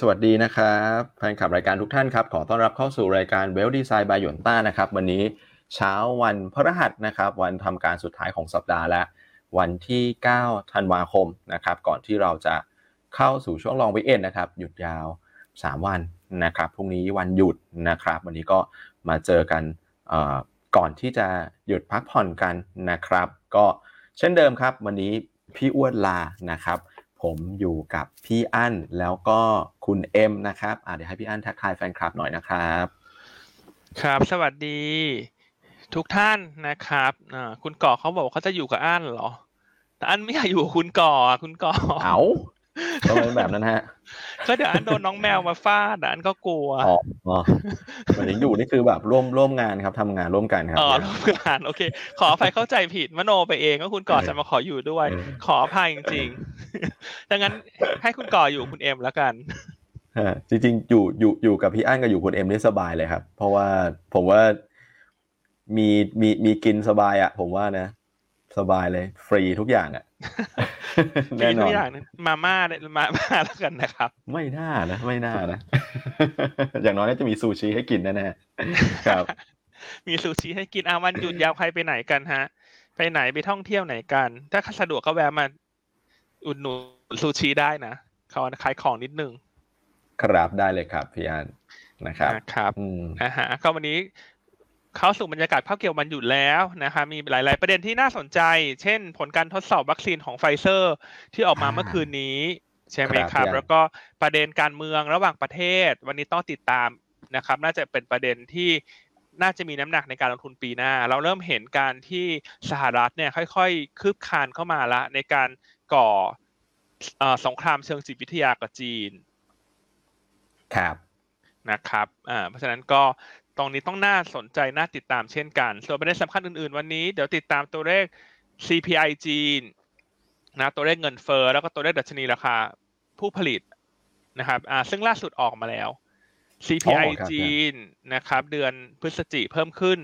สวัสดีนะครับแฟนคลับรายการทุกท่านครับขอต้อนรับเข้าสู่รายการ Wealth Design by หยวนต้านะครับวันนี้เช้าวันพฤหัสนะครับวันทำการสุดท้ายของสัปดาห์และวันที่9ธันวาคมนะครับก่อนที่เราจะเข้าสู่ช่วงลองวีคเอนด์นะครับหยุดยาว3วันนะครับพรุ่งนี้วันหยุดนะครับวันนี้ก็มาเจอกันก่อนที่จะหยุดพักผ่อนกันนะครับก็เช่นเดิมครับวันนี้พี่อ้วนลานะครับผมอยู่กับพี่อั้นแล้วก็คุณเอ็มนะครับเดี๋ยวให้พี่อั้นทักทายแฟนคลับหน่อยนะครับครับสวัสดีทุกท่านนะครับคุณก่อเขาบอกว่าเขาจะอยู่กับอั้นเหรอแต่อั้นไม่อยากอยู่กับคุณก่อคุณก่อเอ้าก็เป็นแบบนั้นฮะก็เดี๋ยวอั้นโดนน้องแมวมาฟาดอั้นก็กลัวอ๋อวันนี้อยู่นี่คือแบบร่วมงานครับทำงานร่วมกันครับร่วมงานโอเคขออภัยเข้าใจผิดมโนไปเองก็คุณก่อจะมาขออยู่ด้วยขออภัยจริงดังนั้นให้คุณก่ออยู่คุณเอ็มแล้วกันจริงๆอยู่กับพี่อั้นกับอยู่คุณเอ็มได้สบายเลยครับเพราะว่าผมว่ามีกินสบายอ่ะผมว่านะสบายเลยฟรีทุกอย่างอ่ะฟรีทุกอย่างมาม่ามาแล้วกันนะครับไม่น่านะอย่างน้อยจะมีซูชิให้กินแน่ๆครับมีซูชิให้กินวันหยุดยาวใครไปไหนกันฮะไปไหนไปท่องเที่ยวไหนกันถ้าสะดวกก็แวะมาอุดหนุนซูชิได้นะเขาขายของนิดนึงครับได้เลยครับพี่อันนะครับครับนะฮะก็วันนี้เข้าสู่บรรยากาศภาพเกี่ยวมันหยุดแล้วนะคะมีหลายๆประเด็นที่น่าสนใจเช่นผลการทดสอบวัคซีนของไฟเซอร์ที่ออกมาเมื่อคืนนี้ใช่ไหมครับแล้วก็ประเด็นการเมืองระหว่างประเทศวันนี้ต้องติดตามนะครับน่าจะเป็นประเด็นที่น่าจะมีน้ำหนักในการลงทุนปีหน้าเราเริ่มเห็นการที่สหรัฐเนี่ยค่อยๆคืบคานเข้ามาละในการก่อสงครามเชิงจิตวิทยากับจีนครับนะครับเพราะฉะนั้นก็ตรงนี้ต้องน่าสนใจน่าติดตามเช่นกันส่วนประเด็นสำคัญอื่นๆวันนี้เดี๋ยวติดตามตัวเลข CPI จีนนะตัวเลขเงินเฟ้อแล้วก็ตัวเลขดัชนีราคาผู้ผลิตนะครับซึ่งล่าสุดออกมาแล้ว CPI จีนนะครับเดือนพฤศจิกเพิ่มขึ้น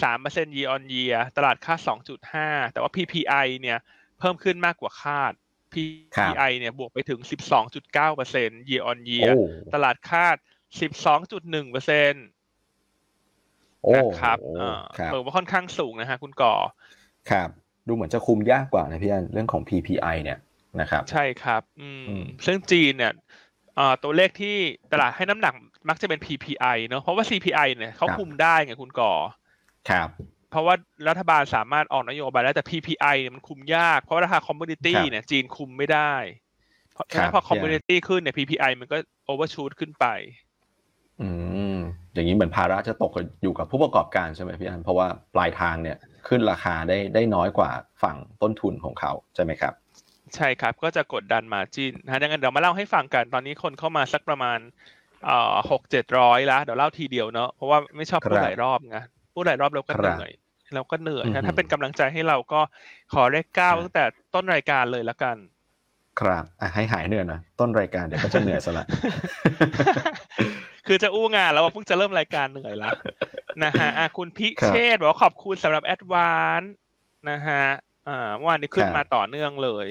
2.3% year on year ตลาดคาด 2.5 แต่ว่า PPI เนี่ยเพิ่มขึ้นมากกว่าคาด PPI เนี่ยบวกไปถึง 12.9% year on year ตลาดคาด 12.1% นะครับเหมือนว่าค่อนข้างสูงนะฮะคุณก่อครับดูเหมือนจะคุมยากกว่านะพี่อันเรื่องของ PPI เนี่ยนะครับใช่ครับซึ่งจีนเนี่ยตัวเลขที่ตลาดให้น้ำหนักมักจะเป็น PPI เนอะเพราะว่า CPI เนี่ยเขาคุมได้ไงคุณก่อครับเพราะว่ารัฐบาลสามารถออกนโยบายได้แต่ PPI เนี่ยมันคุมยากเพราะราคาคอมโมดิตี้เนี่ยจีนคุมไม่ได้เพราะฉะนั้นพอคอมโมดิตี้ขึ้นเนี่ย PPI มันก็โอเวอร์ชูตขึ้นไปอย่างนี้เหมือนภาระจะตกอยู่กับผู้ประกอบการใช่ไหมพี่อันเพราะว่าปลายทางเนี่ยขึ้นราคาได้น้อยกว่าฝั่งต้นทุนของเขาใช่ไหมครับใช่ครับก็จะกดดันมาจีนนะดังนั้นเดี๋ยวมาเล่าให้ฟังกันตอนนี้คนเข้ามาสักประมาณ600-700ละเดี๋ยวเล่าทีเดียวเนอะเพราะว่าไม่ชอบพูดหลายรอบไงพูดหลายรอบเราก็เหนื่อยถ้าเป็นกำลังใจให้เราก็ขอเลข9ตั้งแต่ต้นรายการเลยละกันครับให้หายเหนื่อยนะต้นรายการเดี๋ยวก็จะเหนื่อยซะละ คือจะอู้งานแล้วเพิ่งจะเริ่มรายการเหนื่อยแล้วนะฮะคุณพิเชษฐ์บอกว่าขอบคุณสำหรับแอดวานซ์นะฮะวันนี้ขึ้นมาต่อเนื่องเลย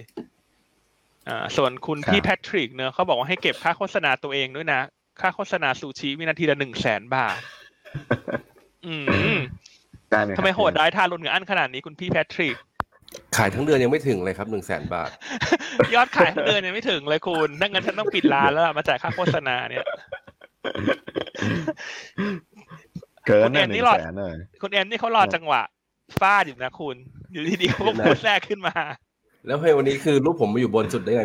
ส่วนคุณพี่แพทริกเนอะเขาบอกว่าให้เก็บค่าโฆษณาตัวเองด้วยนะค่าโฆษณาซูชิวินาทีละ 100,000 บาททำไมโหดได้ทารุณกับอั้นขนาดนี้คุณพี่แพทริกขายทั้งเดือนยังไม่ถึงเลยครับ 100,000 บาทยอดขายทั้งเดือนยังไม่ถึงเลยคุณดังนั้นฉันต้องปิดร้านแล้วมาจ่ายค่าโฆษณาเนี่ยคุณแอนนี่รอคุณแอนนี่เขารอจังหวะฟาดอยู่นะคุณอยู่ดีๆเขาก็พูดแทรกขึ้นมาแล้วเฮ้ยวันนี้คือรูปผมมาอยู่บนสุดได้ไง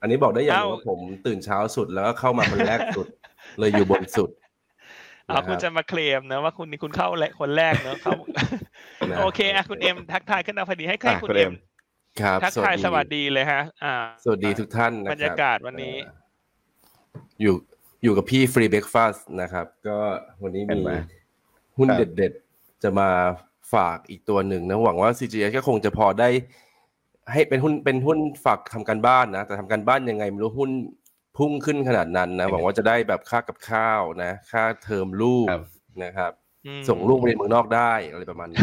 อันนี้บอกได้อย่างว่าผมตื่นเช้าสุดแล้วก็เข้ามาคนแรกสุดเลยอยู่บนสุดคุณจะมาเคลมนะว่าคุณนี่คุณเข้าและคนแรกเนอะเขาโอเคคุณเอ็มทักทายขึ้นมาพอดีให้คุณเอ็มทักทายสวัสดีเลยฮะสวัสดีทุกท่านนะครับบรรยากาศวันนี้อยู่กับพี่ฟรีเบรกฟาสต์นะครับก็วันนี้มีหุ้นเด็ดๆจะมาฝากอีกตัวหนึ่งนะหวังว่า CGS ก็คงจะพอได้ให้เป็นหุ้นฝากทำการบ้านนะแต่ทำการบ้านยังไงไม่รู้หุ้นพุ่งขึ้นขนาดนั้นนะหวังว่าจะได้แบบค่ากับข้าวนะค่าเทอมลูกนะครับ ส่งลูกเรียนเมืองนอกได้อะไรประมาณนี้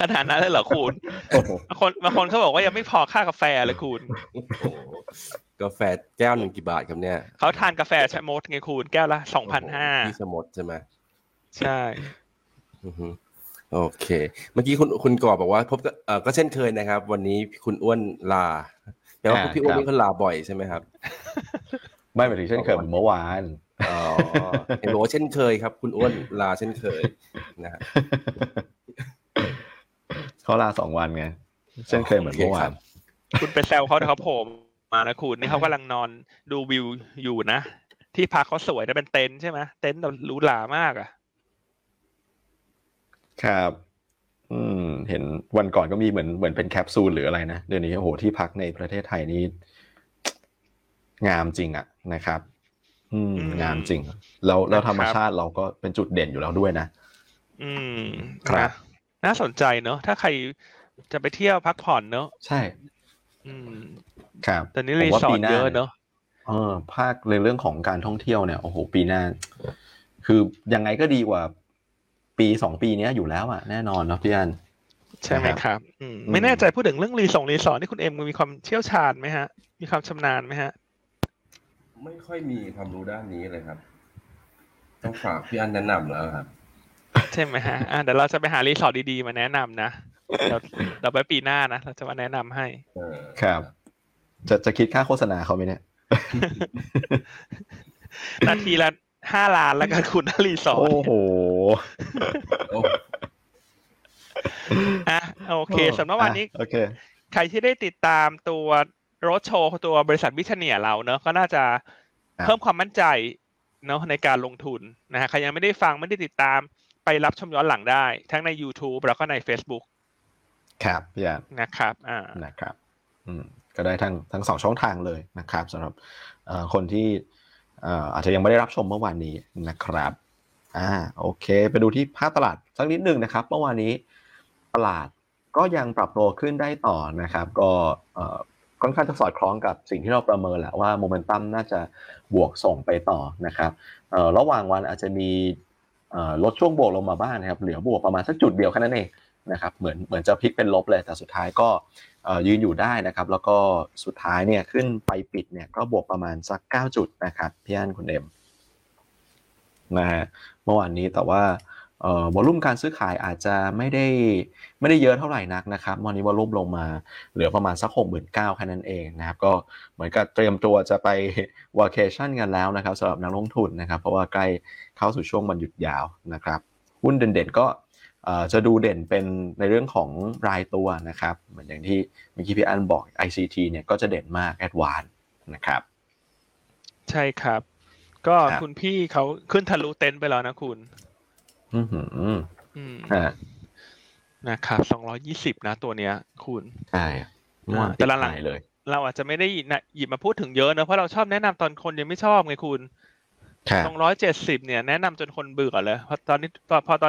ขนาดนั้นเลยเหรอคุณบางคนเขาบอกว่ายังไม่พอค่ากาแฟเลยคุณกาแฟแก้วหนึ่งกี่บาทครับเนี่ยเขาทานกาแฟชะมดไงคุณแก้วละ 2,500 ที่ชะมดใช่ไหมใช่โอเคเมื่อกี้คุณก่อบอกว่าพบก็เช่นเคยนะครับวันนี้คุณอ้วนลาแต่ว่าพี่อ้วนนี่ก็ลาบ่อยใช่ไหมครับไม่เหมือนเช่นเคยเมื่อวานอ๋อเห็นบอกว่าเช่นเคยครับคุณอ้วนลาเช่นเคยนะฮะเขาลา2วันไงเช่นเคยเหมือนเมื่อวานคุณไปแซวเขาเถอะครับผมมานะคุณนี่เขากำลังนอนดูวิวอยู่นะที่พักเขาสวยนะเป็นเต็นท์ใช่ไหมเต็นท์เราหรูหรามากอ่ะครับเห็นวันก่อนก็มีเหมือนเป็นแคปซูลหรืออะไรนะเดี๋ยวนี้โหที่พักในประเทศไทยนี้งามจริงอ่ะนะครับงามจริงแล้วธรรมชาติเราก็เป็นจุดเด่นอยู่แล้วด้วยนะครับน่าสนใจเนอะถ้าใครจะไปเที่ยวพักผ่อนเนอะใช่ครับตอนนี้รีสอร์ทเยอะเนอะภาคเรื่องของการท่องเที่ยวเนี่ยโอ้โหปีหน้าคือยังไงก็ดีกว่าปี2ปีนี้อยู่แล้วอ่ะแน่นอนเนาะพี่อันใช่ไหมครับไม่แน่ใจพูดถึงเรื่องรีสอร์ทที่คุณเอ็มมีความเชี่ยวชาญไหมฮะมีความชำนาญไหมฮะไม่ค่อยมีความรู้ด้านนี้เลยครับต้องฝากพี่อันแนะนำแล้วครับใช่ไหมฮะเดี๋ยวเราจะไปหารีสอร์ทดีๆมาแนะนำนะเราไปปีหน้านะเราจะมาแนะนำให้ครับจะคิดค่าโฆษณาเขาไหมเนี่ยนาทีละ5 ล้านแล้วกันคุณรีสอร์ทโอ้โหโอเคสำหรับวันนี้ใครที่ได้ติดตามตัวรถโชว์ตัวบริษัทวิชเนียเราเนอะก็น่าจะเพิ่มความมั่นใจเนอะในการลงทุนนะฮะใครยังไม่ได้ฟังไม่ได้ติดตามไปรับชมย้อนหลังได้ทั้งใน YouTube แล้วก็ใน Facebook ครับอย่านะครับนะครับก็ได้ทั้ง2ช่องทางเลยนะครับสำหรับคนที่อาจจะยังไม่ได้รับชมเมื่อวานนี้นะครับโอเคไปดูที่ภาพตลาดสักนิดนึงนะครับเมื่อวานนี้ตลาดก็ยังปรับตัวขึ้นได้ต่อนะครับก็ค่อนข้างจะสอดคล้องกับสิ่งที่เราประเมินแหละว่าโมเมนตัมน่าจะบวกส่งไปต่อนะครับระหว่างวันอาจจะมีลดช่วงบวกลงมาบ้าง นะครับเหลือบวกประมาณสักจุดเดียวแค่นั้นเองนะครับเหมือนจะพลิกเป็นลบเลยแต่สุดท้ายก็ยืนอยู่ได้นะครับแล้วก็สุดท้ายเนี่ยขึ้นไปปิดเนี่ยก็บวกประมาณสัก9 จุดนะครับพี่อั้นคุณเอ็มนะฮะเมื่อวานนี้แต่ว่าวอลุ่มการซื้อขายอาจจะไม่ได้เยอะเท่าไหร่นักนะครับวันนี้วอลุ่มลงมาเหลือประมาณสัก 69,000 แค่นั้นเองนะครับก็เหมือนกับเตรียมตัวจะไปวาเคชั่นกันแล้วนะครับสำหรับนักลงทุนนะครับเพราะว่าใกล้เข้าสู่ช่วงวันหยุดยาวนะครับหุ้นเด่นๆก็จะดูเด่นเป็นในเรื่องของรายตัวนะครับเหมือนอย่างที่เมื่อกี้พี่อั้นบอก ICT เนี่ยก็จะเด่นมาก Advanced นะครับใช่ครับก็คุณพี่เขาขึ้นทะลุเต็นท์ไปแล้วนะคุณนะครับ220นะตัวเนี้ยคุณใช่แต่หลังๆเลยเราอาจจะไม่ได้หยิบมาพูดถึงเยอะนะเพราะเราชอบแนะนำตอนคนยังไม่ชอบไงคุณ270เนี่ยแนะนำจนคนเบื่อเลยพอตอ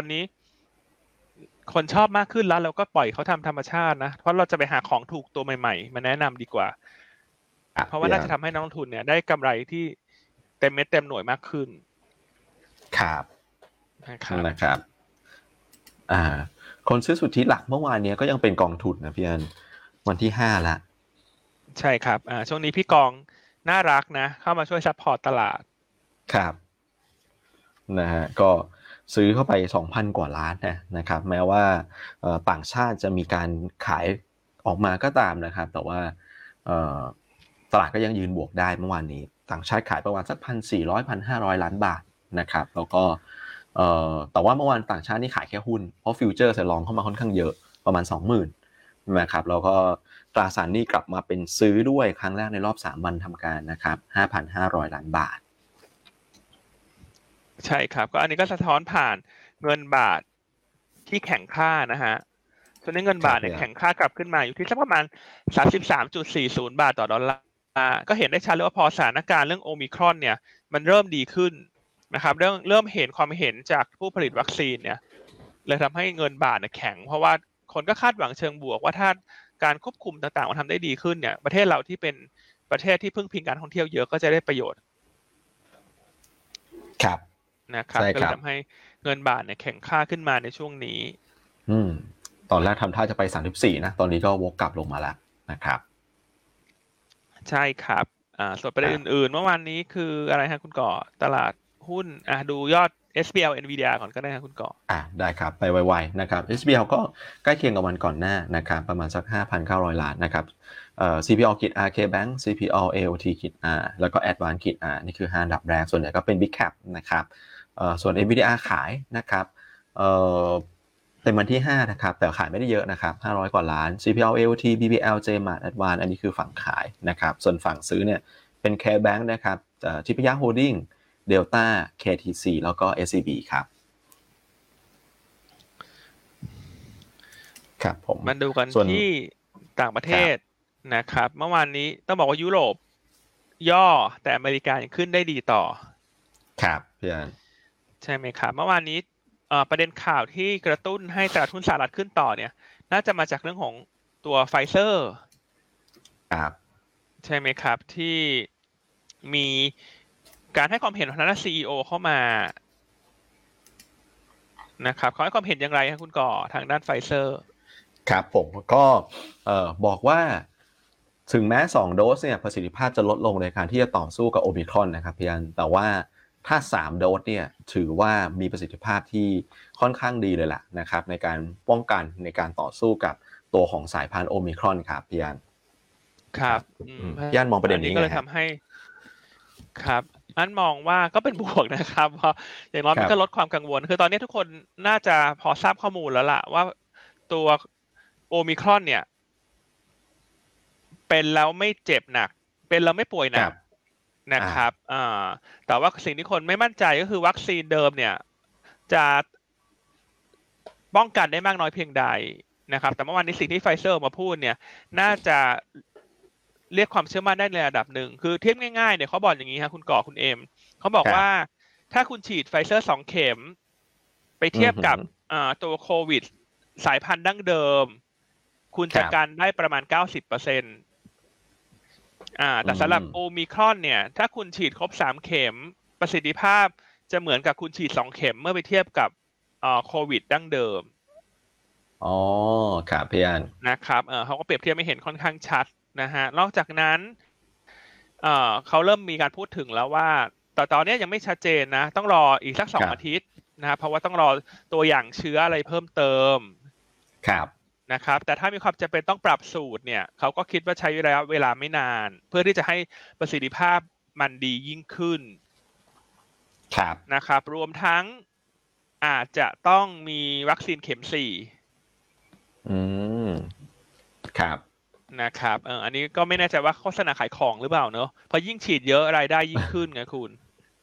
นนี้คนชอบมากขึ้นแล้วเราก็ปล่อยเขาทำธรรมชาตินะเพราะเราจะไปหาของถูกตัวใหม่ๆมาแนะนำดีกว่าเพราะว่าน่าจะทำให้นักลงทุนเนี่ยได้กำไรที่เต็มเม็ดเต็มหน่วยมากขึ้นครับนะครับคนซื้อสุทธิหลักเมื่อวานนี้ก็ยังเป็นกองทุนนะพี่อันวันที่5ละใช่ครับช่วงนี้พี่กองน่ารักนะเข้ามาช่วยซัพพอร์ตตลาดครับนะฮะก็ซื้อเข้าไป 2,000 กว่าล้านนะครับแม้ว่าต่างชาติจะมีการขายออกมาก็ตามนะครับแต่ว่าตลาดก็ยังยืนบวกได้เมื่อวานนี้ต่างชาติขายประมาณสัก 1,400 1,500 ล้านบาทนะครับแล้วก็แต่ว่าเมื่อวานต่างชาตินี่ขายแค่หุ้นเพราะฟิวเจอร์ใส่ลองเข้ามาค่อนข้างเยอะประมาณ 20,000 นะครับแล้วก็ตราสารหนี้กลับมาเป็นซื้อด้วยครั้งแรกในรอบ3วันทำการนะครับ 5,500 ล้านบาทใช่ครับก็อันนี้ก็สะท้อนผ่านเงินบาทที่แข็งค่านะฮะตอนนี้เงินบาทเนี่ยแข็งค่ากลับขึ้นมาอยู่ที่สักประมาณ 33.40 บาทต่อดอลลาร์ก็เห็นได้ชัดเลยว่าพอสถานการณ์เรื่องโอไมครอนเนี่ยมันเริ่มดีขึ้นนะครับเริ่มเห็นความเห็นจากผู้ผลิตวัคซีนเนี่ยเลยทำให้เงินบาทเนี่ยแข็งเพราะว่าคนก็คาดหวังเชิงบวกว่าถ้าการควบคุมต่างๆมันทำได้ดีขึ้นเนี่ยประเทศเราที่เป็นประเทศที่พึ่งพิงการท่องเที่ยวเยอะก็จะได้ประโยชน์ครับนะครับก็เลยทำให้ เงินบาทเนี่ยแข็งค่าขึ้นมาในช่วงนี้ตอนแรกทำท่าจะไป34นะตอนนี้ก็วกกลับลงมาแล้วนะครับใช่ครับส่วนประเด็นอื่นๆเมื่อวานนี้คืออะไรฮะคุณก่อตลาดหุ้นดูยอด SBL Nvidia ก่อนก็ได้ครับคุณก่อได้ครับไปไวๆนะครับ SBL ก็ใกล้เคียงกับวันก่อนหน้านะครับประมาณสัก 5,900 ล้านนะครับCPO ขีด RK Bank CPO AOT ขีด R แล้วก็ Advance ขีด R นี่คือ5อันดับแรกส่วนใหญ่ก็เป็น Big Cap นะครับส่วน Nvidia ขายนะครับเต็มวันที่5นะครับแต่ขายไม่ได้เยอะนะครับ500กว่าล้าน CPL AOT BBL JMart Advance อันนี้คือฝั่งขายนะครับส่วนฝั่งซื้อเนี่ยเป็น Care Bank นะครับทิพยะโฮลดิ้ง Delta KTC แล้วก็ SCB ครับครับผมมาดูกันที่ต่างประเทศนะครับเมื่อวานนี้ต้องบอกว่ายุโรปย่อแต่อเมริกายังขึ้นได้ดีต่อครับพี่อันใช่ไหมครับเมื่อวานนี้ประเด็นข่าวที่กระตุ้นให้ตลาดหุ้นสหรัฐขึ้นต่อเนี่ยน่าจะมาจากเรื่องของตัวไฟเซอร์ครับใช่ไหมครับที่มีการให้ความเห็นของคณะ CEO เข้ามานะครับเขาให้ความเห็นอย่างไรครับคุณก่อทางด้านไฟเซอร์ครับผมก็บอกว่าถึงแม้2โดสเนี่ยประสิทธิภาพจะลดลงในการที่จะต่อสู้กับโอไมครอนนะครับพี่อันแต่ว่าถ้า3โดสเนี่ยถือว่ามีประสิทธิภาพที่ค่อนข้างดีเลยล่ะนะครับในการป้องกันในการต่อสู้กับตัวของสายพันธุ์โอไมครอนครับพี่อันครับพี่อันมองประเด็นนี้ก็เลยทำให้ครับอันมองว่าก็เป็นบวกนะครับเพราะอย่างน้อยมันก็ลดความกังวลคือตอนนี้ทุกคนน่าจะพอทราบข้อมูลแล้วล่ะว่าตัวโอไมครอนเนี่ยเป็นแล้วไม่เจ็บหนักเป็นแล้วไม่ป่วยหนักนะครับแต่ว่าสิ่งที่คนไม่มั่นใจก็คือวัคซีนเดิมเนี่ยจะป้องกันได้มากน้อยเพียงใดนะครับแต่เมื่อวานนี้สิ่งที่ไฟเซอร์มาพูดเนี่ยน่าจะเรียกความเชื่อมั่นได้ในระดับหนึ่งคือเทียบง่ายๆเนี่ยเขาบอกอย่างนี้ฮะคุณก่อคุณเอ็มเขาบอกว่าถ้าคุณฉีดไฟเซอร์2เข็มไปเทียบกับตัวโควิดสายพันธุ์ดั้งเดิมคุณจะกันได้ประมาณ 90%แต่สำหรับโอไมครอนเนี่ยถ้าคุณฉีดครบ3เข็มประสิทธิภาพจะเหมือนกับคุณฉีด2เข็มเมื่อไปเทียบกับโควิดดั้งเดิมอ๋อครับพี่อันนะครับเขาก็เปรียบเทียบไม่เห็นค่อนข้างชัดนะฮะนอกจากนั้นเขาเริ่มมีการพูดถึงแล้วว่าแต่ตอนนี้ยังไม่ชัดเจนนะต้องรออีกสัก2อาทิตย์นะเพราะว่าต้องรอตัวอย่างเชื้ออะไรเพิ่มเติมครับนะครับแต่ถ้ามีความจำเป็นต้องปรับสูตรเนี่ยเขาก็คิดว่าใช้ระยะเวลาไม่นานเพื่อที่จะให้ประสิทธิภาพมันดียิ่งขึ้นครับนะครับรวมทั้งอาจจะต้องมีวัคซีนเข็ม4ครับนะครับอันนี้ก็ไม่แน่ใจว่าโฆษณาขายของหรือเปล่าเนอะพอยิ่งฉีดเยอะรายได้ยิ่งขึ้นไงคุณ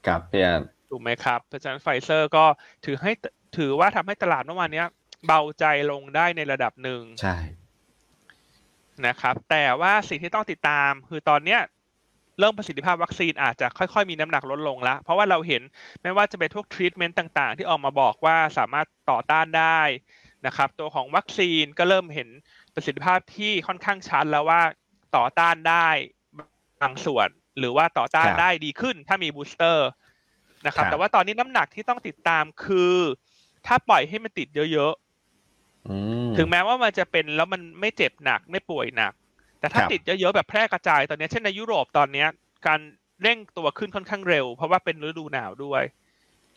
ครับพี่อันถูกไหมครับเพราะฉะนั้นไฟเซอร์ก็ถือว่าทำให้ตลาดเมื่อวานนี้เบาใจลงได้ในระดับหนึ่งใช่นะครับแต่ว่าสิ่งที่ต้องติดตามคือตอนเนี้ยเรื่องประสิทธิภาพวัคซีนอาจจะค่อยๆมีน้ำหนักลดลงแล้วเพราะว่าเราเห็นไม่ว่าจะเป็นพวกทรีทเมนต์ต่างๆที่ออกมาบอกว่าสามารถต่อต้านได้นะครับตัวของวัคซีนก็เริ่มเห็นประสิทธิภาพที่ค่อนข้างชัดแล้วว่าต่อต้านได้บางส่วนหรือว่าต่อต้านได้ดีขึ้นถ้ามีบูสเตอร์นะครับแต่ว่าตอนนี้น้ำหนักที่ต้องติดตามคือถ้าปล่อยให้มันติดเยอะถึงแม้ว่ามันจะเป็นแล้วมันไม่เจ็บหนักไม่ป่วยหนักแต่ถ้าติดเยอะๆแบบแพร่กระจายตอนนี้เช่นในยุโรปตอนนี้การเร่งตัวขึ้นค่อนข้างเร็วเพราะว่าเป็นฤดูหนาวด้วย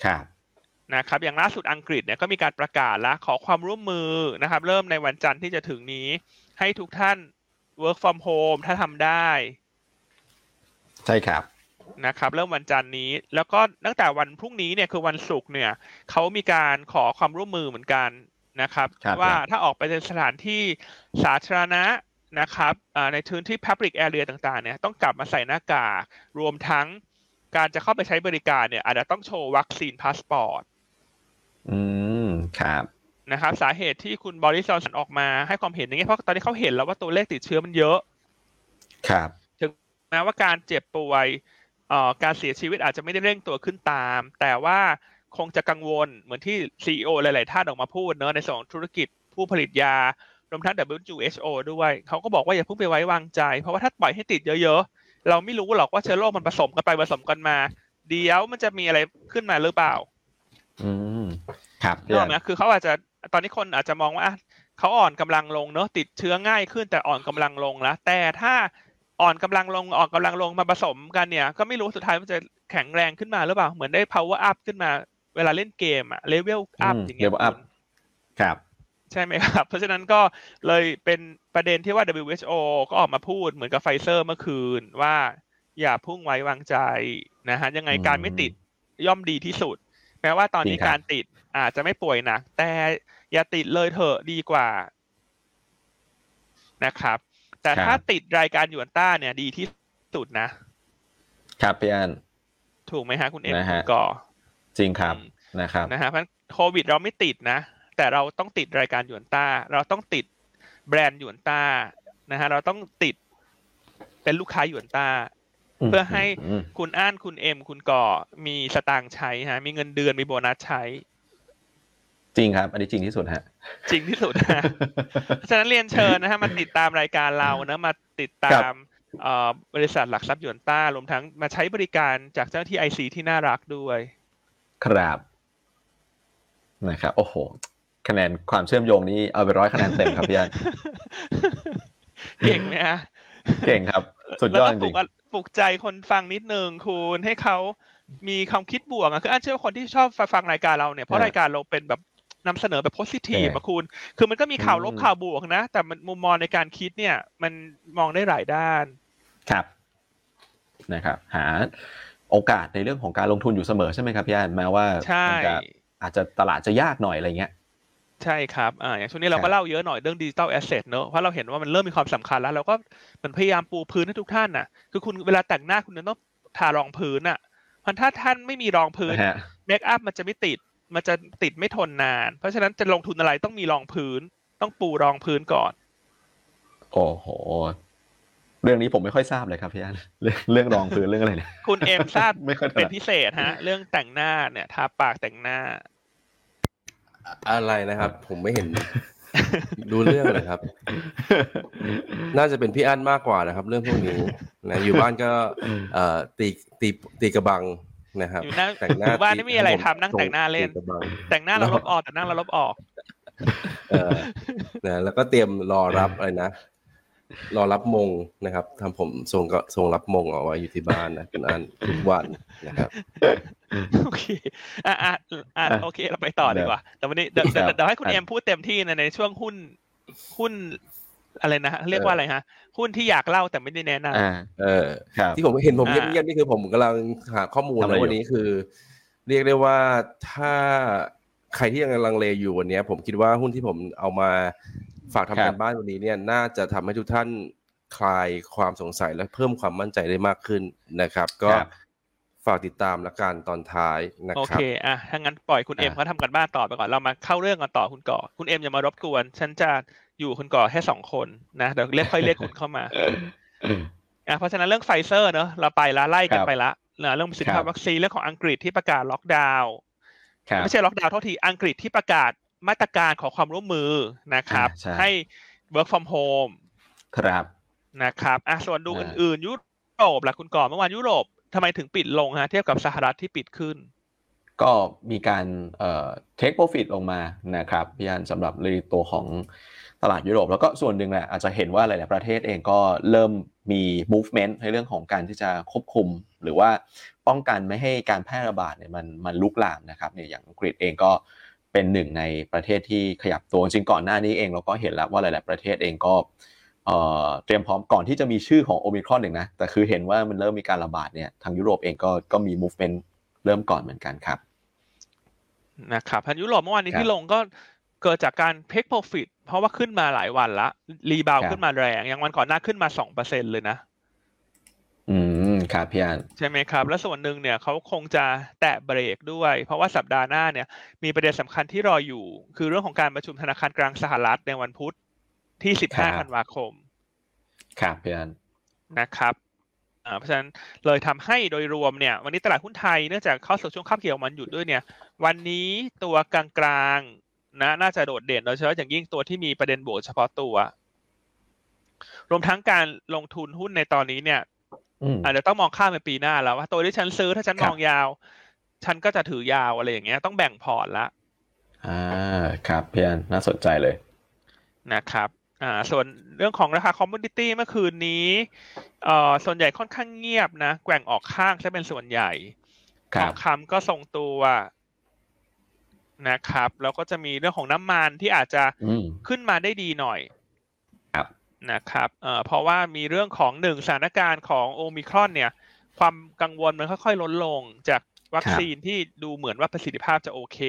ครับนะครับอย่างล่าสุดอังกฤษเนี่ยก็มีการประกาศแล้วขอความร่วมมือนะครับเริ่มในวันจันทร์ที่จะถึงนี้ให้ทุกท่าน work from home ถ้าทำได้ใช่ครับนะครับเริ่มวันจันทร์นี้แล้วก็ตั้งแต่วันพรุ่งนี้เนี่ยคือวันศุกร์เนี่ยเขามีการขอความร่วมมือเหมือนกันนะครับว่าถ้าออกไปในสถานที่สาธารณะนะครับในพื้นที่ public area ต่างๆเนี่ยต้องกลับมาใส่หน้ากากรวมทั้งการจะเข้าไปใช้บริการเนี่ยอาจจะต้องโชว์วัคซีนพาสปอร์ตครับนะครับสาเหตุที่คุณบอริส จอนสันออกมาให้ความเห็นอย่างเงี้ยเพราะตอนนี้เขาเห็นแล้วว่าตัวเลขติดเชื้อมันเยอะครับถึงแม้ว่าการเจ็บป่วยการเสียชีวิตอาจจะไม่ได้เร่งตัวขึ้นตามแต่ว่าคงจะกังวลเหมือนที่ CEO หลายๆท่านออกมาพูดเนอะในส่วนธุรกิจผู้ผลิตยารวมทั้ง WHO ด้วยเขาก็บอกว่าอย่าเพิ่งไปไว้วางใจเพราะว่าถ้าปล่อยให้ติดเยอะๆเราไม่รู้หรอกว่าเชื้อโรคมันผสมกันไปผสมกันมาเดี๋ยวมันจะมีอะไรขึ้นมาหรือเปล่า ครับเรื่องนะคือเขาอาจจะตอนนี้คนอาจจะมองว่าเขาอ่อนกำลังลงเนอะติดเชื้อง่ายขึ้นแต่อ่อนกำลังลงแล้วแต่ถ้าอ่อนกำลังลงมาผสมกันเนี่ยก็ไม่รู้สุดท้ายมันจะแข็งแรงขึ้นมาหรือเปล่าเหมือนได้ power up ขึ้นมาเวลาเล่นเกมอะเลเวลอัพอย่างเงี้ยครับใช่ไหมครับเพราะฉะนั้นก็เลยเป็นประเด็นที่ว่า WHO ก็ออกมาพูดเหมือนกับไฟเซอร์เมื่อคืนว่าอย่าเพิ่งไว้วางใจนะฮะยังไงการไม่ติดย่อมดีที่สุดแม้ว่าตอนนี้การติดอาจจะไม่ป่วยหนักแต่อย่าติดเลยเถอะดีกว่านะครับแต่ถ้าติดรายการหยวนต้าเนี่ยดีที่สุดนะครับพี่อันถูกไหมฮะคุณเอ็มคุณก่อจริงครับนะครับนะฮะเพราะโควิดเราไม่ติดนะแต่เราต้องติดรายการหยวนต้าเราต้องติดแบรนด์หยวนต้านะฮะเราต้องติดเป็นลูกค้าหยวนต้าเพื่อให้คุณอ่านคุณเอ็มคุณก่อมีสตางค์ใช้ฮะมีเงินเดือนมีโบนัสใช้จริงครับอันนี้จริงที่สุดฮะจริงที่สุดฮะฉะนั้นเรียนเชิญนะฮะมาติดตามรายการเรานะมาติดตามบริษัทหลักทรัพย์หยวนต้ารวมทั้งมาใช้บริการจากเจ้าที่ IC ที่น่ารักด้วยครับนะครับโอ้โหคะแนนความเชื่อมโยงนี้เอาไป100คะแนนเต็มครับพี่อันเก่งมั้ยฮะเก่งครับสุดยอดจริงปลุกใจคนฟังนิดนึงคุณให้เขามีความคิดบวกอ่ะคืออันเชื่อคนที่ชอบฟังรายการเราเนี่ยเพราะรายการเราเป็นแบบนำเสนอแบบโพสิทีฟอ่ะคุณคือมันก็มีข่าวลบข่าวบวกนะแต่มันมุมมองในการคิดเนี่ยมันมองได้หลายด้านครับนะครับหาโอกาสในเรื่องของการลงทุนอยู่เสมอใช่ไหมครับพี่อันแม้ว่าอาจจะตลาดจะยากหน่อยอะไรเงี้ยใช่ครับอย่างช่วงนี้เราก็เล่าเยอะหน่อยเรื่อง Digital Asset เนอะเพราะเราเห็นว่ามันเริ่มมีความสำคัญแล้วเราก็มันพยายามปูพื้นให้ทุกท่านน่ะคือคุณเวลาแต่งหน้าคุณต้องทารองพื้นน่ะเพราะถ้าท่านไม่มีรองพื้นเมคอัพมันจะไม่ติดไม่ทนนานเพราะฉะนั้นจะลงทุนอะไรต้องมีรองพื้นต้องปูรองพื้นก่อนโอ้โหเรื่องนี้ผมไม่ค่อยทราบเลยครับพี่อันเรื่องรองพื้นเรื่องอะไรเนี่ยคุณเอ็มทราบเป็นพิเศษฮะเรื่องแต่งหน้าเนี่ยทาปากแต่งหน้าอะไรนะครับผมไม่เห็นดูเรื่องเลยครับน่าจะเป็นพี่อั้นมากกว่านะครับเรื่องพวกนี้นะอยู่บ้านก็ตีกระบังนะครับแต่งหน้าอยู่บ้านไม่มีอะไรทำนั่งแต่งหน้าเล่นแต่งหน้าเราลบออกแต่นั่งเราลบออกนะแล้วก็เตรียมรอรับอะไรนะรอรับมงนะครับทำผมทรงรับมงเอาไว้อยู่ที่บ้านนะคุณอั้นทุกวันนะครับโอเคโอเคเราไปต่อดีกว่าแต่วันนี้เดี๋ยวให้คุณเอ็มพูดเต็มที่ในช่วงหุ้นอะไรนะเรียกว่าอะไรฮะหุ้นที่อยากเล่าแต่ไม่ได้แนะนำที่ผมเห็นผมเงียบๆนี่คือผมกำลังหาข้อมูลวันนี้คือเรียกได้ว่าถ้าใครที่ยังลังเลอยู่วันนี้ผมคิดว่าหุ้นที่ผมเอามาฝากทำการบ้านวันนี้เนี่ยน่าจะทำให้ทุกท่านคลายความสงสัยและเพิ่มความมั่นใจได้มากขึ้นนะครับก็ฝากติดตามละกันตอนท้ายนะครับโอเคถ้างั้นปล่อยคุณเอ็มเขาทำกันบ้านต่อไปก่อนเรามาเข้าเรื่องกันต่อคุณก่อคุณเอ็มอย่ามารบกวนฉันจะอยู่คุณก่อแค่2คนนะเดี๋ยวค่อยเรียกคุณเข้ามาเพราะฉะนั้นเรื่องไฟเซอร์เนอะเราไปละไล่กันไปละเรื่องสินค้าวัคซีนเรื่องของอังกฤษที่ประกาศล็อกดาวน์ไม่ใช่ล็อกดาวน์เท่าที่อังกฤษที่ประกาศมาตรการขอความร่วมมือนะครับให้ work from home ครับนะครับส่วนดูอื่นๆยุโรปล่ะคุณก่อเมื่อวานยุโรปทำไมถึงปิดลงฮะเทียบกับสหรัฐที่ปิดขึ้นก็มีการtake profit ลงมานะครับพี่อันสำหรับเลยตัวของตลาดยุโรปแล้วก็ส่วนหนึ่งแหละอาจจะเห็นว่าหลายๆประเทศเองก็เริ่มมี movement ในเรื่องของการที่จะควบคุมหรือว่าป้องกันไม่ให้การแพร่ระบาดเนี่ยมันลุกลามนะครับเนี่ยอย่างอังกฤษเองก็เป็นหนึ่งในประเทศที่ขยับตัวจริงก่อนหน้านี้เองเราก็เห็นแล้วว่าหลายๆประเทศเองก็เตรียมพร้อมก่อนที่จะมีชื่อของโอมิครอนเองนะแต่คือเห็นว่ามันเริ่มมีการระบาดเนี่ยทางยุโรปเองก็มี movement เริ่มก่อนเหมือนกันครับนะครับยุโรปเมื่อวานนี้ที่ลงก็เกิดจากการ take profit เพราะว่าขึ้นมาหลายวันละรีบาวขึ้นมาแรงอย่างวันก่อนหน้าขึ้นมา 2% เลยนะครับพี่อันใช่ไหมครับและส่วนหนึ่งเนี่ยเขาคงจะแตะเบรกด้วยเพราะว่าสัปดาห์หน้าเนี่ยมีประเด็นสำคัญที่รออยู่คือเรื่องของการประชุมธนาคารกลางสหรัฐในวันพุธที่15ธันวาคมครับพี่อันนะครับเพราะฉะนั้นเลยทำให้โดยรวมเนี่ยวันนี้ตลาดหุ้นไทยเนื่องจากเข้าสู่ช่วงคาบเกี่ยวมันหยุดด้วยเนี่ยวันนี้ตัวกลางๆน่าจะโดดเด่นโดยเฉพาะอย่างยิ่งตัวที่มีประเด็นบวกเฉพาะตัวรวมทั้งการลงทุนหุ้นในตอนนี้เนี่ยอาจจะต้องมองข้ามไปปีหน้าแล้วว่าตัวที่ฉันซื้อถ้าฉันมองยาว ฉันก็จะถือยาวอะไรอย่างเงี้ยต้องแบ่งพอร์ตละครับเพียนน่าสนใจเลยนะครับส่วนเรื่องของราคาคอมมูนิตี้เมื่อคืนนี้ส่วนใหญ่ค่อนข้างเงียบนะแกว่งออกข้างจะเป็นส่วนใหญ่ทองคำก็ทรงตัวนะครับแล้วก็จะมีเรื่องของน้ำมันที่อาจจะขึ้นมาได้ดีหน่อยนะครับเพราะว่ามีเรื่องของหนึ่งสถานการณ์ของโอมิครอนเนี่ยความกังวลมันค่อยๆลดลงจากวัคซีนที่ดูเหมือนว่าประสิทธิภาพจะโอเค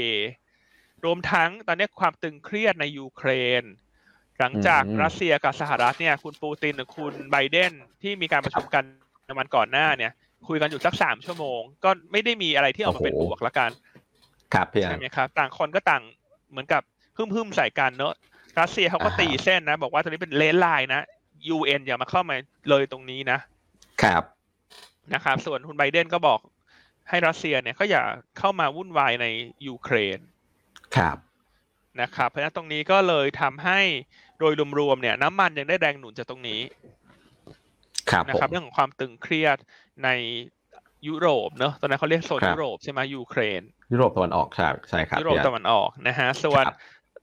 รวมทั้งตอนนี้ความตึงเครียดในยูเครนหลังจากรัสเซียกับสหรัฐเนี่ยคุณปูตินกับคุณไบเดนที่มีการประชุมกันวันก่อนหน้าเนี่ยคุยกันอยู่สัก3ชั่วโมงก็ไม่ได้มีอะไรที่ออกมาเป็นบวกละกันครับใช่ไหมครับต่างคนก็ต่างเหมือนกับพึ่มๆใส่กันเนอะรัสเซียเขาก็ตีเส้นนะบอกว่าตอนนี้เป็นเลนไลน์นะ UN อย่ามาเข้ามาเลยตรงนี้นะครับนะครับส่วนคุณไบเดนก็บอกให้รัสเซียเนี่ยก็อย่าเข้ามาวุ่นวายในยูเครนครับนะครับเพราะฉะนั้นตรงนี้ก็เลยทำให้โดยรวมๆเนี่ยน้ำมันยังได้แรงหนุนจากตรงนี้ครับนะครับเรื่องของความตึงเครียดในยุโรปเนอะตอนนั้นเขาเรียกโซนยุโรปใช่ไหมยูเครนยุโรปตะวันออกครับใช่ครับยุโรปตะวันออกนะฮะส่วน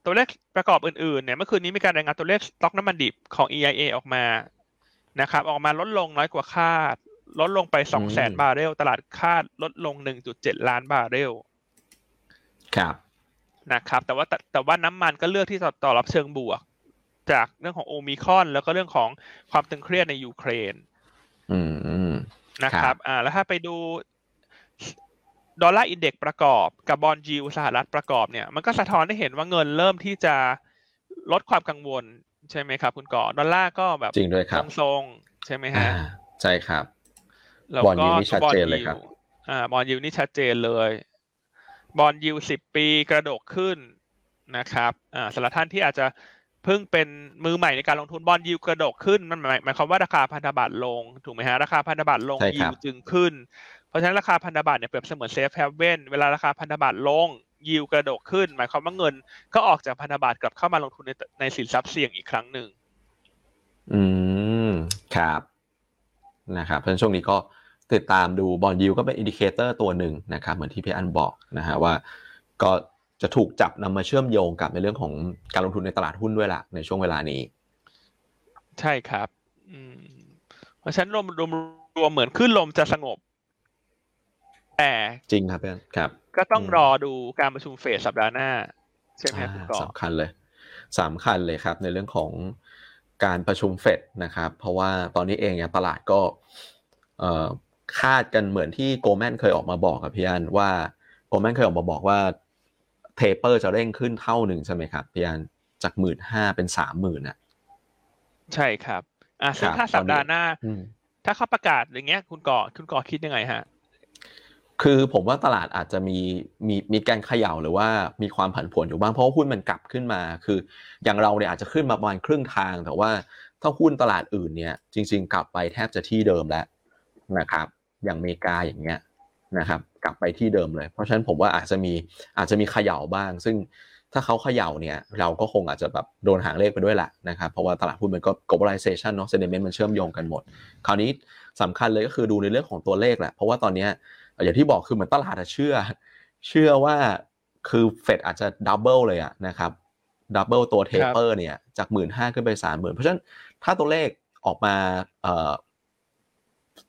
ตัวเลขประกอบอื่นๆเนี่ยเมื่อคืนนี้มีการรายงานตัวเลขสต็อกน้ำมันดิบของ EIA ออกมานะครับออกมาลดลงน้อยกว่าคาดลดลงไป 200,000 บาร์เรลตลาดคาดลดลง 1.7 ล้านบาร์เรลครับนะครับแต่ว่าน้ำมันก็เลือกที่จะตอบรับเชิงบวกจากเรื่องของโอมิครอนแล้วก็เรื่องของความตึงเครียดในยูเครนนะครับแล้วถ้าไปดูดอลลาร์อินเด็กซ์ประกอบกับบอนด์ยิลด์สหรัฐประกอบเนี่ยมันก็สะท้อนให้เห็นว่าเงินเริ่มที่จะลดความกังวลใช่ไหมครับคุณก่อดอลลาร์ก็แบบทรงๆใช่ไหมฮะใช่ครับบอนด์ยิลด์นี่ชัดเจนเลยครับบอนด์ยิลด์นี่ชัดเจนเลยบอนด์ยิลด์10ปีกระโดดขึ้นนะครับสำหรับท่านที่อาจจะเพิ่งเป็นมือใหม่ในการลงทุนบอนด์ยิลด์กระโดดขึ้นมันหมายความว่าราคาพันธบัตรลงถูกไหมฮะราคาพันธบัตรลงยิลด์จึงขึ้นเพราะฉะนั้นราคาพันธบัตรเนี่ยเปรียบเสมือนเซฟเฮฟเว่นเวลาราคาพันธบัตรลงยิลด์กระโดดขึ้นหมายความว่าเงินก็ออกจากพันธบัตรกลับเข้ามาลงทุนในสินทรัพย์เสี่ยงอีกครั้งหนึ่งครับนะครับเพราะฉะนั้นช่วงนี้ก็ติดตามดูบอนด์ยิลด์ก็เป็นอินดิเคเตอร์ตัวหนึ่งนะครับเหมือนที่พี่อันบอกนะฮะว่าก็จะถูกจับนำมาเชื่อมโยงกับในเรื่องของการลงทุนในตลาดหุ้นด้วยล่ะในช่วงเวลานี้ใช่ครับเพราะฉะนั้นรวมเหมือนขึ้นลมจะสงบแต่จริงครับพี่อันครับก็ต้องรอดูการประชุมเฟดสัปดาห์หน้าใช่ไหมครับสำคัญเลยครับในเรื่องของการประชุมเฟดนะครับเพราะว่าตอนนี้เองเนี่ยตลาดก็คาดกันเหมือนที่โกลแมนเคยออกมาบอกกับพี่อันว่าโกลแมนเคยออกมาบอกว่าเทเปอร์จะเร่งขึ้นเท่าหนึ่งใช่ไหมครับพี่อันจาก 15,000 เป็น 30,000 อ่ะใช่ครับซึ่งถ้าสัปดาห์หน้าถ้าเขาประกาศอย่างเงี้ยคุณก่อคิดยังไงฮะคือผมว่าตลาดอาจจะมีการเขย่าหรือว่ามีความผันผวนอยู่บ้างเพราะว่าหุ้นมันกลับขึ้นมาคืออย่างเราเนี่ยอาจจะขึ้นมาประมาณครึ่งทางแต่ว่าถ้าหุ้นตลาดอื่นเนี่ยจริงๆกลับไปแทบจะที่เดิมแล้วนะครับอย่างอเมริกาอย่างเงี้ยนะครับกลับไปที่เดิมเลยเพราะฉะนั้นผมว่าอาจจะมีเขย่าบ้างซึ่งถ้าเขาเขย่าเนี่ยเราก็คงอาจจะแบบโดนหางเลขไปด้วยแหละนะครับเพราะว่าตลาดหุ้นมันก็ globalization เนาะ sentiment มันเชื่อมโยงกันหมดคราวนี้สำคัญเลยก็คือดูในเรื่องของตัวเลขแหละเพราะว่าตอนนี้อย่างที่บอกคือเหมือนตลาดเชื่อว่าคือเฟดอาจจะดับเบิลเลยอะนะครับดับเบิลตัวเทเปอร์เนี่ยจาก 15,000 ขึ้นไป 30,000 เพราะฉะนั้นถ้าตัวเลขออกมา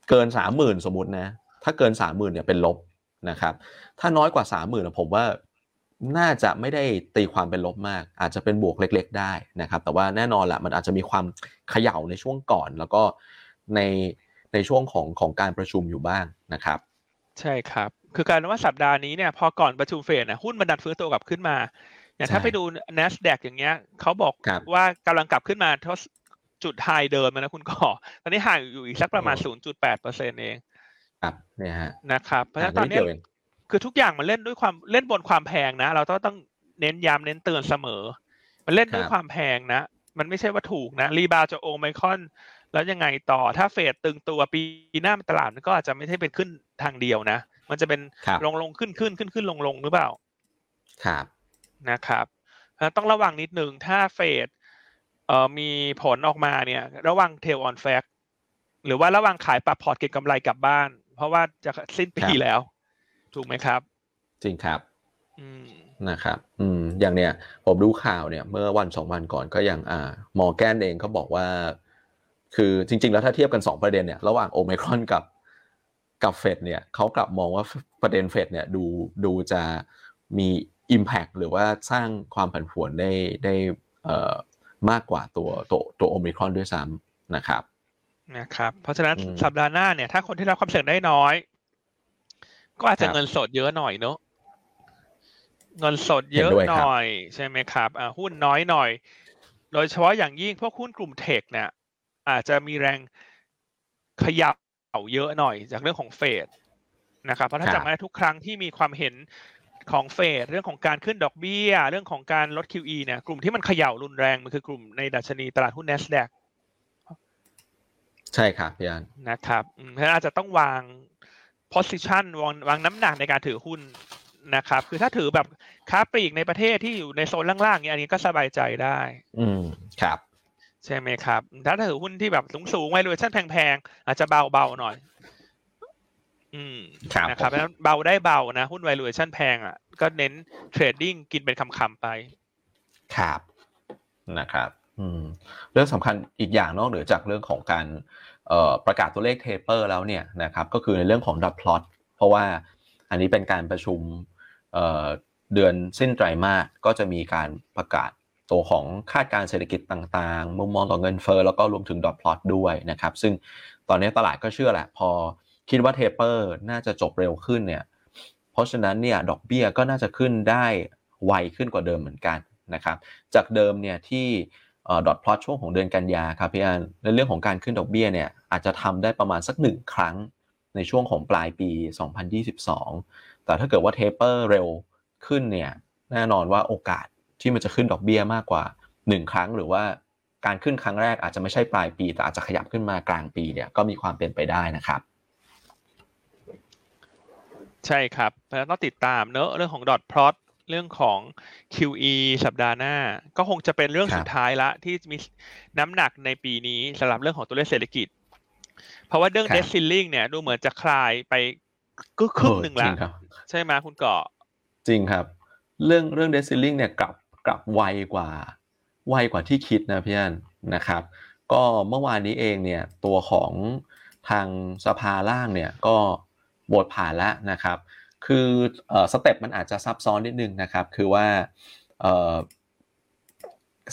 เกิน 30,000 สมมุตินะถ้าเกิน 30,000 เนี่ยเป็นลบนะครับถ้าน้อยกว่า 30,000 ผมว่าน่าจะไม่ได้ตีความเป็นลบมากอาจจะเป็นบวกเล็กๆได้นะครับแต่ว่าแน่นอนละมันอาจจะมีความเขย่าในช่วงก่อนแล้วก็ในช่วงของการประชุมอยู่บ้างนะครับใช่ครับคือการว่าสัปดาห์นี้เนี่ยพอก่อนประชุมเฟดนะหุ้นมันดันฟื้นตัวกลับขึ้นมาเนี่ยถ้าไปดู NASDAQ อย่างเงี้ยเขาบอกว่ากำลังกลับขึ้นมาทดจุดไฮเดิมนะคุณก่อตอนนี้ห่างอยู่อีกสักประมาณ 0.8% เองครับเนี่ยฮะนะครับเพราะฉะนั้นตอนนี้คือทุกอย่างมันเล่นด้วยความเล่นบนความแพงนะเราต้องเน้นย้ำเน้นเตือนเสมอมันเล่นด้วยความแพงนะมันไม่ใช่ว่าถูกนะรีบาวจะโอไมครอนแล้วยังไงต่อถ้าเฟดตึงตัวปีหน้าตลาดมันก็อาจจะไม่ใช่เป็นขึ้นทางเดียวนะมันจะเป็นลงๆขึ้นๆลงๆหรือเปล่าครับนะครับต้องระวังนิดนึงถ้าเฟดมีผลออกมาเนี่ยระวัง tail on fact หรือว่าระวังขายปรับพอร์ตเก็งกำไรกลับบ้านเพราะว่าจะสิ้นปีแล้ว ถูกไหมครับจริงครับนะครับอย่างเนี้ยผมดูข่าวเนี่ยเมื่อวันสองวันก่อนก็อย่างมอร์แกนเองเขาบอกว่าคือจริงๆแล้วถ้าเทียบกัน2ประเด็นเนี่ยระหว่างโอไมครอนกับเฟดเนี่ยเขากลับมองว่าประเด็นเฟดเนี่ยดูจะมี impact หรือว่าสร้างความผันผวนได้มากกว่าตัวโอไมครอนด้วยซ้ำนะครับเพราะฉะนั้นสัปดาห์หน้าเนี่ยถ้าคนที่รับความเสี่ยงได้น้อยก็อาจจะเงินสดเยอะหน่อยเนอะเงินสดเยอะหน่อยใช่ไหมครับหุ้นน้อยหน่อยโดยเฉพาะอย่างยิ่งพวกหุ้นกลุ่มเทคเนี่ยอาจจะมีแรงขยับเยอะหน่อยจากเรื่องของเฟดนะครับเพราะถ้าจำได้ทุกครั้งที่มีความเห็นของเฟดเรื่องของการขึ้นดอกเบี้ยเรื่องของการลด QE เนี่ยกลุ่มที่มันเขย่ารุนแรงมันคือกลุ่มในดัชนีตลาดหุ้น Nasdaq ใช่ครับพี่อันนะครับอาจจะต้องวาง position วางน้ำหนักในการถือหุ้นนะครับคือถ้าถือแบบค้าปลีกในประเทศที่อยู่ในโซนล่างๆเนี่ยอันนี้ก็สบายใจได้ครับใช่ไหมครับถ้าถือหุ้นที่แบบสูงๆไว้เลยชั้นแพงๆอาจจะเบาๆหน่อยนะครับแล้วเบาได้เบานะหุ้น valuation แพงอ่ะก็เน้นเทรดดิ้งกินเป็นคำๆไปครับนะครับเรื่องสำคัญอีกอย่างนอกเหนือจากเรื่องของการประกาศตัวเลขเทเปอร์แล้วเนี่ยนะครับก็คือในเรื่องของดับพลอตเพราะว่าอันนี้เป็นการประชุมเดือนสิ้นไตรมาสก็จะมีการประกาศตัวของคาดการเศรษฐกิจต่างๆมุมมองต่อเงินเฟ้อแล้วก็รวมถึงดอทพลอตด้วยนะครับซึ่งตอนนี้ตลาดก็เชื่อแหละพอคิดว่าเทเปอร์น่าจะจบเร็วขึ้นเนี่ยเพราะฉะนั้นเนี่ยดอกเบี้ยก็น่าจะขึ้นได้ไวขึ้นกว่าเดิมเหมือนกันนะครับจากเดิมเนี่ยที่ดอทพลอตช่วงของเดือนกันยาครับพี่อันในเรื่องของการขึ้นดอกเบี้ยเนี่ยอาจจะทำได้ประมาณสัก1ครั้งในช่วงของปลายปี2022แต่ถ้าเกิดว่าเทเปอร์เร็วขึ้นเนี่ยแน่นอนว่าโอกาสที่มันจะขึ้นดอกเบี้ยมากกว่า1ครั้งหรือว่าการขึ้นครั้งแรกอาจจะไม่ใช่ปลายปีแต่อาจจะขยับขึ้นมากลางปีเนี่ยก็มีความเป็นไปได้นะครับใช่ครับแล้วต้องติดตามเนอะเรื่องของดอทพลอตเรื่องของ QE สัปดาห์หน้าก็คงจะเป็นเรื่องสุดท้ายละที่มีน้ำหนักในปีนี้สำหรับเรื่องของตัวเลขเศรษฐกิจเพราะว่าเรื่อง debt ceiling เนี่ยดูเหมือนจะคลายไปก็ครึ่งนึงแล้วใช่ไหมคุณเกาะจริงครับเรื่อง debt ceiling เนี่ยกลับไวกว่าที่คิดนะพี่อันนะครับก็เมื่อวานนี้เองเนี่ยตัวของทางสภาล่างเนี่ยก็โหวตผ่านแล้วนะครับคือสเต็ปมันอาจจะซับซ้อนนิดนึงนะครับคือว่า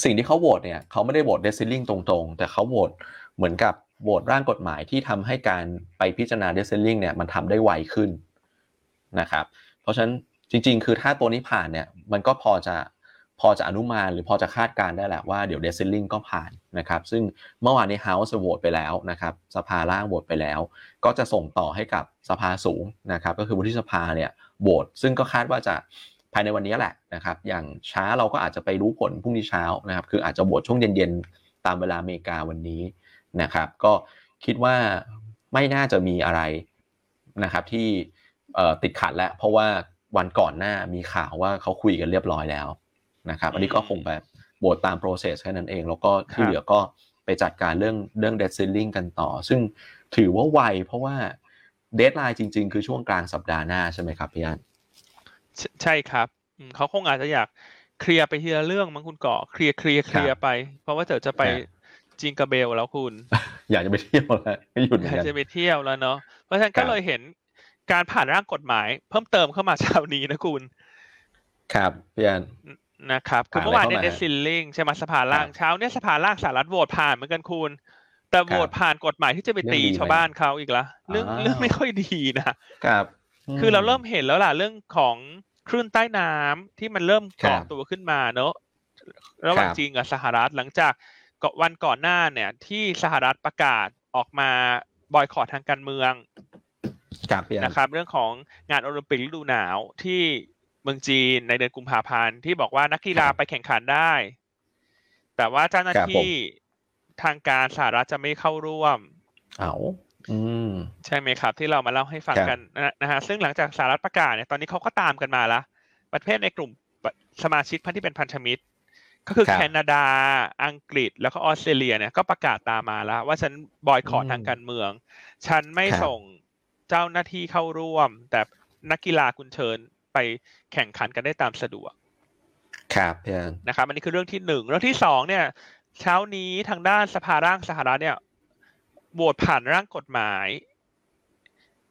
สิ่งที่เขาโหวตเนี่ยเขาไม่ได้โหวต debt ceiling ตรงๆแต่เขาโหวตเหมือนกับโหวตร่างกฎหมายที่ทำให้การไปพิจารณา debt ceiling เนี่ยมันทำได้ไวขึ้นนะครับเพราะฉะนั้นจริงๆคือถ้าตัวนี้ผ่านเนี่ยมันก็พอจะอนุมานหรือพอจะคาดการได้แหละว่าเดี๋ยว debt ceiling ก็ผ่านนะครับซึ่งเมื่อวานนี้ House โหวตไปแล้วนะครับสภาล่างโหวตไปแล้วก็จะส่งต่อให้กับสภาสูงนะครับก็คือวุฒิสภาเนี่ยโหวตซึ่งก็คาดว่าจะภายในวันนี้แหละนะครับอย่างช้าเราก็อาจจะไปรู้ผลพรุ่งนี้เช้านะครับคืออาจจะโหวตช่วงเย็นๆตามเวลาอเมริกาวันนี้นะครับก็คิดว่าไม่น่าจะมีอะไรนะครับที่ติดขัดแล้วเพราะว่าวันก่อนหน้ามีข่าวว่าเขาคุยกันเรียบร้อยแล้วนะครับอันนี้ก็คงแบบโหวตตาม process แค่นั้นเองแล้วก็ที่เหลือก็ไปจัดการเรื่อง debt ceiling กันต่อซึ่งถือว่าไวเพราะว่า deadline จริงๆคือช่วงกลางสัปดาห์หน้าใช่ไหมครับพี่อันใช่ครับเขาคงอาจจะอยากเคลียร์ไปทีละเรื่องมั้งคุณเกาะเคลียร์ไปเพราะว่าเดี๋ยวจะไปจิงกาเบลแล้วคุณอยากจะไปเที่ยวแล้วไม่หยุดอยากจะไปเที่ยวแล้วเนาะเพราะฉะนั้นก็เลยเห็นการผ่านร่างกฎหมายเพิ่มเติมเข้ามาเช้านี้นะคุณครับพี่อันนะครับคือเมื่อวานใน debt ceiling ใช่มั้ยสภาล่างเช้าเนี่ยสภาล่างสหรัฐโหวตผ่านเหมือนกันคุณแต่โหวตผ่านกฎหมายที่จะไปตีชาวบ้านเขาอีกละเรื่องไม่ค่อยดีนะครับคือเราเริ่มเห็นแล้วล่ะเรื่องของคลื่นใต้น้ำที่มันเริ่มก่อตัวขึ้นมาเนาะระหว่างจีนกับสหรัฐหลังจากวันก่อนหน้าเนี่ยที่สหรัฐประกาศออกมาบอยคอตทางการเมืองนะครับเรื่องของงานโอลิมปิกฤดูหนาวที่เมืองจีนในเดือนกุมภาพันธ์ที่บอกว่านักกีฬาไปแข่งขันได้แต่ว่าเจ้าหน้าที่ทางการสหรัฐจะไม่เข้าร่วมใช่ไหมครับที่เรามาเล่าให้ฟังกันนะฮะซึ่งหลังจากสหรัฐประกาศเนี่ยตอนนี้เขาก็ตามกันมาละประเทศในกลุ่มสมาชิกที่เป็นพันธมิตรก็คือแคนาดาอังกฤษแล้วก็ออสเตรเลียเนี่ยก็ประกาศตามมาแล้วว่าฉันบอยคอตทางการเมืองฉันไม่ส่งเจ้าหน้าที่เข้าร่วมแต่ นักกีฬาคุณเชิญไปแข่งขันกันได้ตามสะดวกครับพี่อังนะครับอันนี้คือเรื่องที่หนึ่งเรื่องที่สองเนี่ยเช้านี้ทางด้านสภาร่างสหรัฐเนี่ยโหวตผ่านร่างกฎหมาย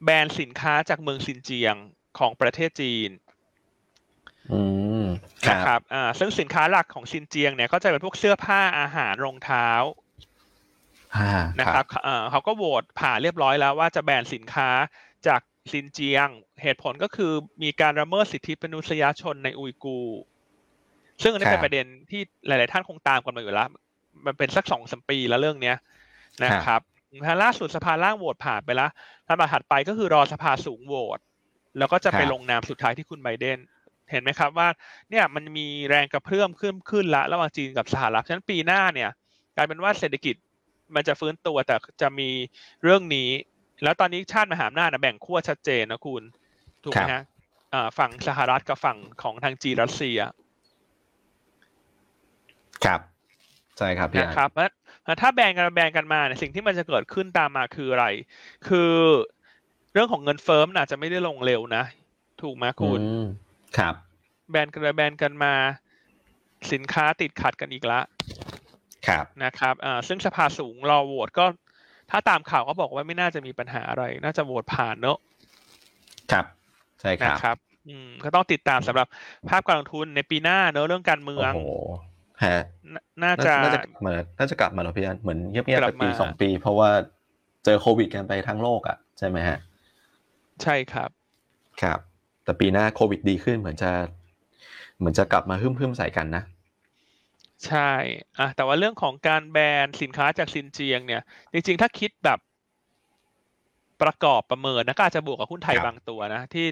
แบนสินค้าจากเมืองซินเจียงของประเทศจีนนะครับซึ่งสินค้าหลักของซินเจียงเนี่ยก็จะเป็นพวกเสื้อผ้าอาหารรองเท้านะครับเขาก็โหวตผ่านเรียบร้อยแล้วว่าจะแบนสินค้าจากซินเจียงเหตุผลก็คือมีการละเมิดสิทธิมนุษยชนในอุยกูร์ซึ่งอันนี้เป็นประเด็นที่หลายๆท่านคงตามกันมาอยู่แล้วมันเป็นสัก 2-3 ปีแล้วเรื่องนี้นะครับล่าสุดสภาล่างโหวตผ่านไปแล้วลำดับถัดไปก็คือรอสภาสูงโหวตแล้วก็จะไปลงนามสุดท้ายที่คุณไบเดนเห็นไหมครับว่าเนี่ยมันมีแรงกระเพื่อมขึ้นละระหว่างจีนกับสหรัฐฉะนั้นปีหน้าเนี่ยกลายเป็นว่าเศรษฐกิจมันจะฟื้นตัวแต่จะมีเรื่องนี้แล้วตอนนี้ชาติมหาอำนาจแบ่งขั้วชัดเจนนะคุณถูกไหมฮะฝั่งสหรัฐกับฝั่งของทางจีนรัสเซียครับใช่ครับพี่นะครับถ้าแบ่งกันมาเนี่ยสิ่งที่มันจะเกิดขึ้นตามมาคืออะไรคือเรื่องของเงินเฟ้อมันอาจจะไม่ได้ลงเร็วนะถูกไหมคุณครับแบนกันมาสินค้าติดขัดกันอีกละครับนะครับซึ่งสภาสูงรอโหวตก็ถ้าตามข่าวก็บอกว่าไม่น่าจะมีปัญหาอะไรน่าจะโหวตผ่านเนอะครับใช่ครับนะครับก็ต้องติดตามสำหรับภาพการลงทุนในปีหน้าเนอะเรื่องการเมืองโอ้โหฮะน่าจะกลับมาหรอพี่อันเหมือนเงียบๆไปปี2ปีเพราะว่าเจอโควิดกันไปทั้งโลกอ่ะใช่ไหมฮะใช่ครับครับแต่ปีหน้าโควิดดีขึ้นเหมือนจะกลับมาฮึ่มใส่กันนะใช่แต่ว่าเรื่องของการแบนสินค้าจากซินเจียงเนี่ยจริงๆถ้าคิดแบบประกอบประเมินนะก็อาจจะบวกกับหุ้นไทยบางตัวนะที่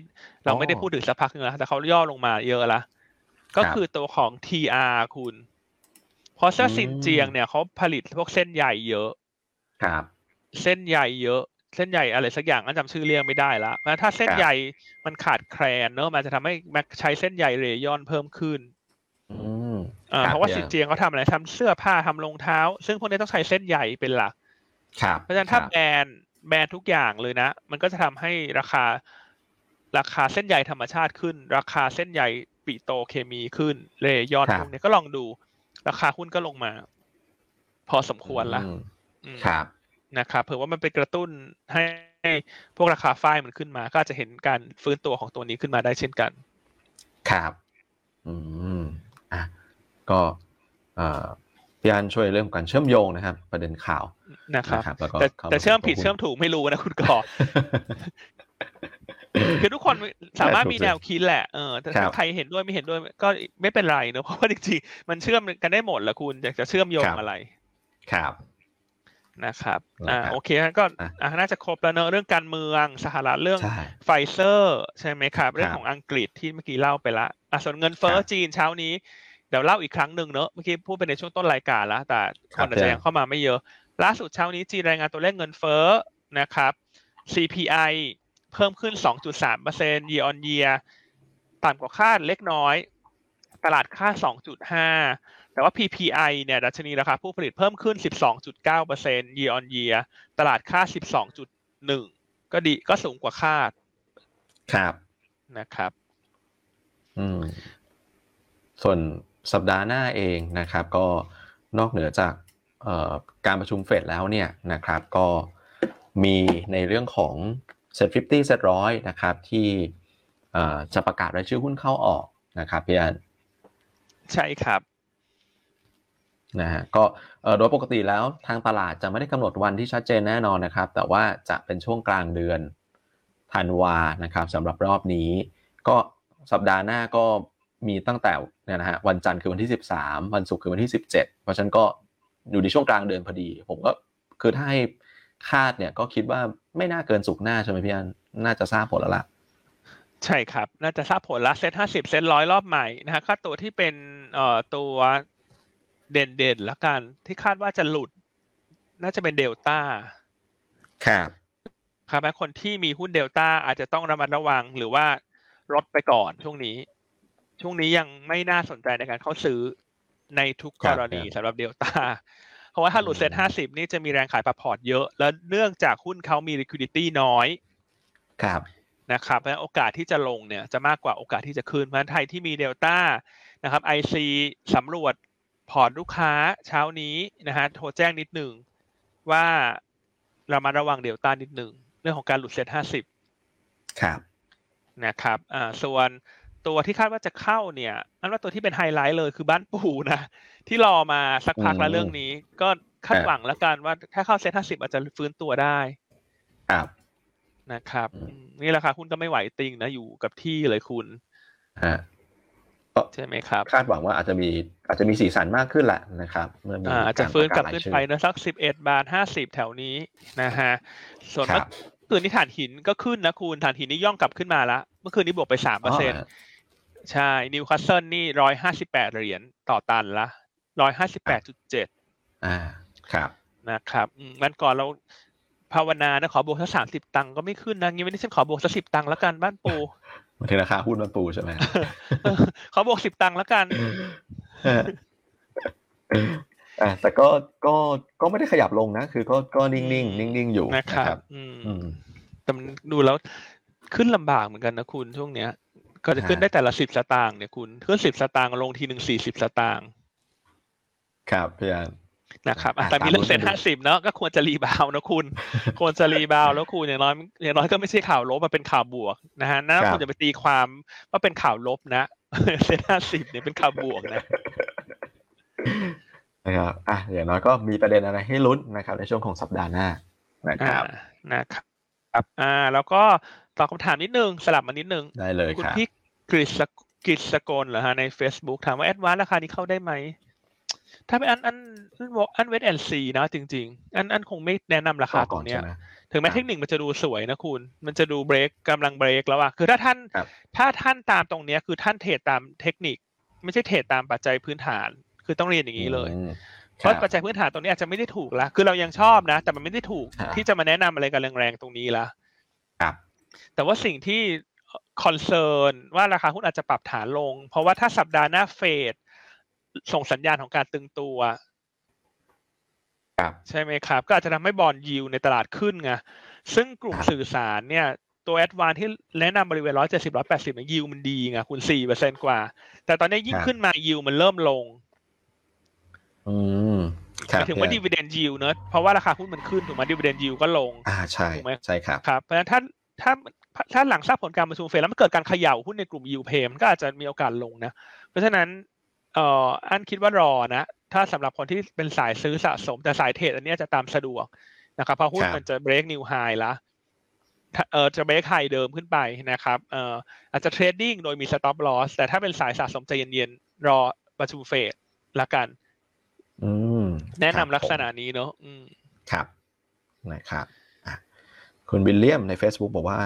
เราไม่ได้พูดถึงสักพักนึงแล้วแต่เขาย่อลงมาเยอะละก็คือตัวของ TR คุณเพราะว่าซินเจียงเนี่ยเขาผลิตพวกเส้นใยเยอะครับเส้นใยเยอะเส้นใยอะไรสักอย่างอันจำชื่อเรียกไม่ได้ละแล้วถ้าเส้นใยมันขาดแคลนเนอะมันจะทำให้ใช้เส้นใยเรยอนเพิ่มขึ้นเพราะว่าสินเจียงเขาทำอะไรทำเสื้อผ้าทำรองเท้าซึ่งพวกนี้ต้องใช้เส้นใยเป็นหลักเพราะฉะนั้นถ้าแบรนด์ทุกอย่างเลยนะมันก็จะทำให้ราคาเส้นใยธรรมชาติขึ้นราคาเส้นใยปิโตรเคมีขึ้นเรยอนพวกนี้ก็ลองดูราคาหุ้นก็ลงมาพอสมควรละครับนะครับเผื่อว่ามันไปกระตุ้นให้พวกราคาฝ้ายมันขึ้นมาก็จะเห็นการฟื้นตัวของตัวนี้ขึ้นมาได้เช่นกันครับก็พี่อันช่วยเรื่องการเชื่อมโยงนะครับประเด็นข่าวนะครับแต่เชื่อมผิดเชื่อมถูกไม่รู้นะคุณก่อคือทุกคนสามารถมีแนวคิดแหละแต่ถ้าใครเห็นด้วยไม่เห็นด้วยก็ไม่เป็นไรเนอะเพราะว่าจริงๆมันเชื่อมกันได้หมดแหละคุณอยากจะเชื่อมโยงอะไรครับนะครับโอเคก็น่าจะครบแล้วเนอะเรื่องการเมืองสหรัฐเรื่องไฟเซอร์ใช่ไหมครับเรื่องของอังกฤษที่เมื่อกี้เล่าไปละส่วนเงินเฟ้อจีนเช้านี้เดี๋ยวเล่าอีกครั้งนึงเนอะเมื่อกี้พูดไปในช่วงต้นรายการแล้วแต่คนอาจจะยังเข้ามาไม่เยอะล่าสุดเช้านี้จีนรายงานตัวเลขเงินเฟ้อนะครับ CPIเพิ่มขึ้น 2.3% year on year ต่ำกว่าคาดเล็กน้อยตลาดคาด 2.5 แต่ว่า PPI เนี่ยดัชนีราคาผู้ผลิตเพิ่มขึ้น 12.9% year on year ตลาดคาด 12.1 ก็สูงกว่าคาดครับนะครับส่วนสัปดาห์หน้าเองนะครับก็นอกเหนือจากการประชุมเฟดแล้วเนี่ยนะครับก็มีในเรื่องของเซต50เซต100นะครับที่จะประกาศรายชื่อหุ้นเข้าออกนะครับพี่อันใช่ครับนะฮะก็โดยปกติแล้วทางตลาดจะไม่ได้กำหนดวันที่ชัดเจนแน่นอนนะครับแต่ว่าจะเป็นช่วงกลางเดือนธันวานะครับสำหรับรอบนี้ก็สัปดาห์หน้าก็มีตั้งแต่เนี่ยนะฮะวันจันทร์คือวันที่13วันศุกร์คือวันที่17เพราะฉะนั้นก็อยู่ในช่วงกลางเดือนพอดีผมก็คือถ้าให้คาดเนี่ยก็คิดว่าไม่น่าเกินสุกหน้าใช่ไหมพี่อันน่าจะทราบผลแล้วล่ะใช่ครับน่าจะทราบผลแล้วเซต50เซต100รอบใหม่นะฮะค่าตัวที่เป็นตัวเด่นๆละกันที่คาดว่าจะหลุดน่าจะเป็นเดลต้าครับครับแม้คนที่มีหุ้นเดลต้าอาจจะต้องระมัดระวังหรือว่าลดไปก่อนช่วงนี้ยังไม่น่าสนใจในการเข้าซื้อในทุกกรณีสำหรับเดลต้าเพราะว่าถ้าหลุดเซ็ต50นี่จะมีแรงขายพอร์ตเยอะแล้วเนื่องจากหุ้นเขามี liquidity น้อยครับ นะครับเพราะโอกาสที่จะลงเนี่ยจะมากกว่าโอกาสที่จะขึ้นเพราะฉะนั้นไทยที่มีเดลต้านะครับ IC สำรวจพอร์ตลูกค้าเช้านี้นะฮะโทรแจ้งนิดหนึ่งว่าเรามาระวังเดลต้านิดหนึ่งเรื่องของการหลุดเซ็ต50ครับนะครับส่วนตัวที่คาดว่าจะเข้าเนี่ยนั่นว่าตัวที่เป็นไฮไลท์เลยคือบ้านปูนะที่รอมาสักพักแล้วเรื่องนี้ก็คาดหวังแล้วกันว่าถ้าเข้าเซ็ต50อาจจะฟื้นตัวได้ครับนะครับนี่ราคาหุ้นก็ไม่ไหวติงนะอยู่กับที่เลยคุณฮะใช่ไหมครับคาดหวังว่าอาจจะมีสีสันมากขึ้นแหละนะครับอาจจะฟื้นกลับขึ้นไปนะสัก11.50 บาทแถวนี้นะฮะส่วนเมื่อคืนนี้ถ่านหินก็ขึ้นนะคุณถ่านหินนี่ย่องกลับขึ้นมาละเมื่อคืนนี้บวกไป 3% ใช่นิวคาสเซิลนี่$158ต่อตันละ 158.7 ครับนะครับงั้นก่อนเราภาวนานะขอบวกสัก30ตังค์ก็ไม่ขึ้นนะงี้วันนี้ฉันขอบวกสัก10ตังค์แล้วกันบ้านปูมันราคาหุ้นบ้านปูใช่ไหมขอบวก10ตังค์แล้วกันแต่ก็ไม่ได้ขยับลงนะคือก็นิ่งๆอยู่นะครับแต่ดูแล้วขึ้นลำบากเหมือนกันนะคุณช่วงเนี้ยก็จะขึ้นได้แต่ละ10สตางค์เนี่ยคุณขึ้น10สตางค์ลงทีนึง40สตางค์ครับพี่อันนะครับแต่มีเรื่องเซ็น50เนาะก็ควรจะรีบาวนะคุณควรจะรีบาวแล้วคุณอย่างน้อยก็ไม่ใช่ข่าวลบมันเป็นข่าวบวกนะฮะน่าคุณจะไปตีความว่าเป็นข่าวลบนะเซ็น50เนี่ยเป็นข่าวบวกนะครับอย่างน้อยก็มีประเด็นอะไรให้ลุ้นนะครับในช่วงของสัปดาห์หน้านะครับนะครับแล้วก็ตอบคำถามนิดนึงสลับมานิดนึงได้เลยครับคุณพี่กฤษกรเหรอฮะใน Facebook ถามว่าแอดวานซ์ราคานี้เข้าได้ไหมถ้าเป็นอันเวทแอนด์ซีนะจริงๆอันคงไม่แนะนำราคาตรงนี้ถึงแม้เทคนิคมันจะดูสวยนะคุณมันจะดูเบรกกำลังเบรกแล้วอ่ะคือถ้าท่านตามตรงนี้คือท่านเทรดตามเทคนิคไม่ใช่เทรดตามปัจจัยพื้นฐานคือต้องเรียนอย่างนี้เลยเพราะปัจจัยพื้นฐานตรงนี้อาจจะไม่ได้ถูกละคือเรายังชอบนะแต่มันไม่ได้ถูกที่จะมาแนะนำอะไรกันแรงๆตรงนี้ละแต่ว่าสิ่งที่คอนเซิร์นว่าราคาหุ้นอาจจะปรับฐานลงเพราะว่าถ้าสัปดาห์หน้าเฟดส่งสัญญาณของการตึงตัวใช่ไหมครับก็อาจจะทำให้บอนด์ยิลด์ในตลาดขึ้นไงซึ่งกลุ่มสื่อสารเนี่ยตัวแอดวานซ์ที่แนะนำบริเวณ170-180เนี่ยยิลด์มันดีไงคุณ 4% กว่าแต่ตอนนี้ยิ่งขึ้นมายิลด์มันเริ่มลงถึงว่าดิวิเดนด์ยิลด์เนอะเพราะว่าราคาหุ้นมันขึ้นถูกไหมดิวิเดนด์ยิลด์ก็ลงใช่ใช่ครับครับเพราะฉะนั้นถ้าหลังทราบผลการประชุมเฟดแล้วมันเกิดการเขย่าหุ้นในกลุ่มยิลด์เพย์มันก็อาจจะมีโอกาสลงนะเพราะฉะนั้นอันคิดว่ารอนะถ้าสำหรับคนที่เป็นสายซื้อสะสมแต่สายเทรดอันนี้จะตามสะดวกนะครับเพราะหุ้นมันจะเบรกนิวไฮละจะเบรกไฮเดิมขึ้นไปนะครับอาจจะเทรดดิ้งโดยมีสต็อปลอสแต่ถ้าเป็นสายสะสมใจเย็นๆรอประชุมเฟดละกันแนะนำลักษณะนี้เนาะครับนะครับคุณวิลเลียมใน Facebook บอกว่า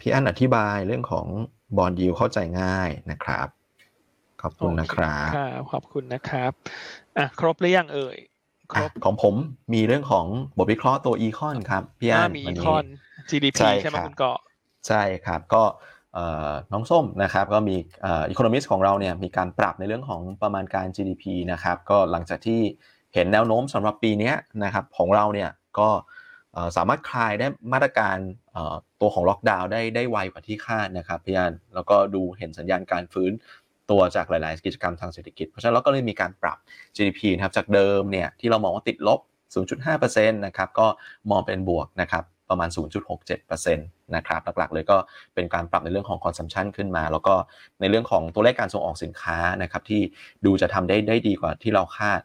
พี่อั้นอธิบายเรื่องของบอนด์ยิลด์เข้าใจง่ายนะครับขอบคุณนะครับขอบคุณนะครับครบหรือยังเอ่ยครบของผมมีเรื่องของบทวิเคราะห์ตัวอีคอนครับพี่อั้นมีอีคอน GDP ใช่ไหมคุณเกาะใช่ครับก็น้องส้มนะครับก็มีeconomist ของเราเนี่ยมีการปรับในเรื่องของประมาณการ GDP นะครับก็หลังจากที่เห็นแนวโน้มสำหรับปีนี้นะครับของเราเนี่ยก็สามารถคลายได้มาตรการตัวของล็อกดาวน์ได้ไวกว่าที่คาดนะครับพี่อั้นแล้วก็ดูเห็นสัญญาณการฟื้นตัวจากหลายๆกิจกรรมทางเศรษฐกิจเพราะฉะนั้นเราก็เลยมีการปรับ GDP นะครับจากเดิมเนี่ยที่เรามองว่าติดลบ 0.5% นะครับก็มองเป็นบวกนะครับประมาณ 0.67% นะครับหลักๆเลยก็เป็นการปรับในเรื่องของ consumption ขึ้นมาแล้วก็ในเรื่องของตัวเลขการส่งออกสินค้านะครับที่ดูจะทำได้ดีกว่าที่เราคาด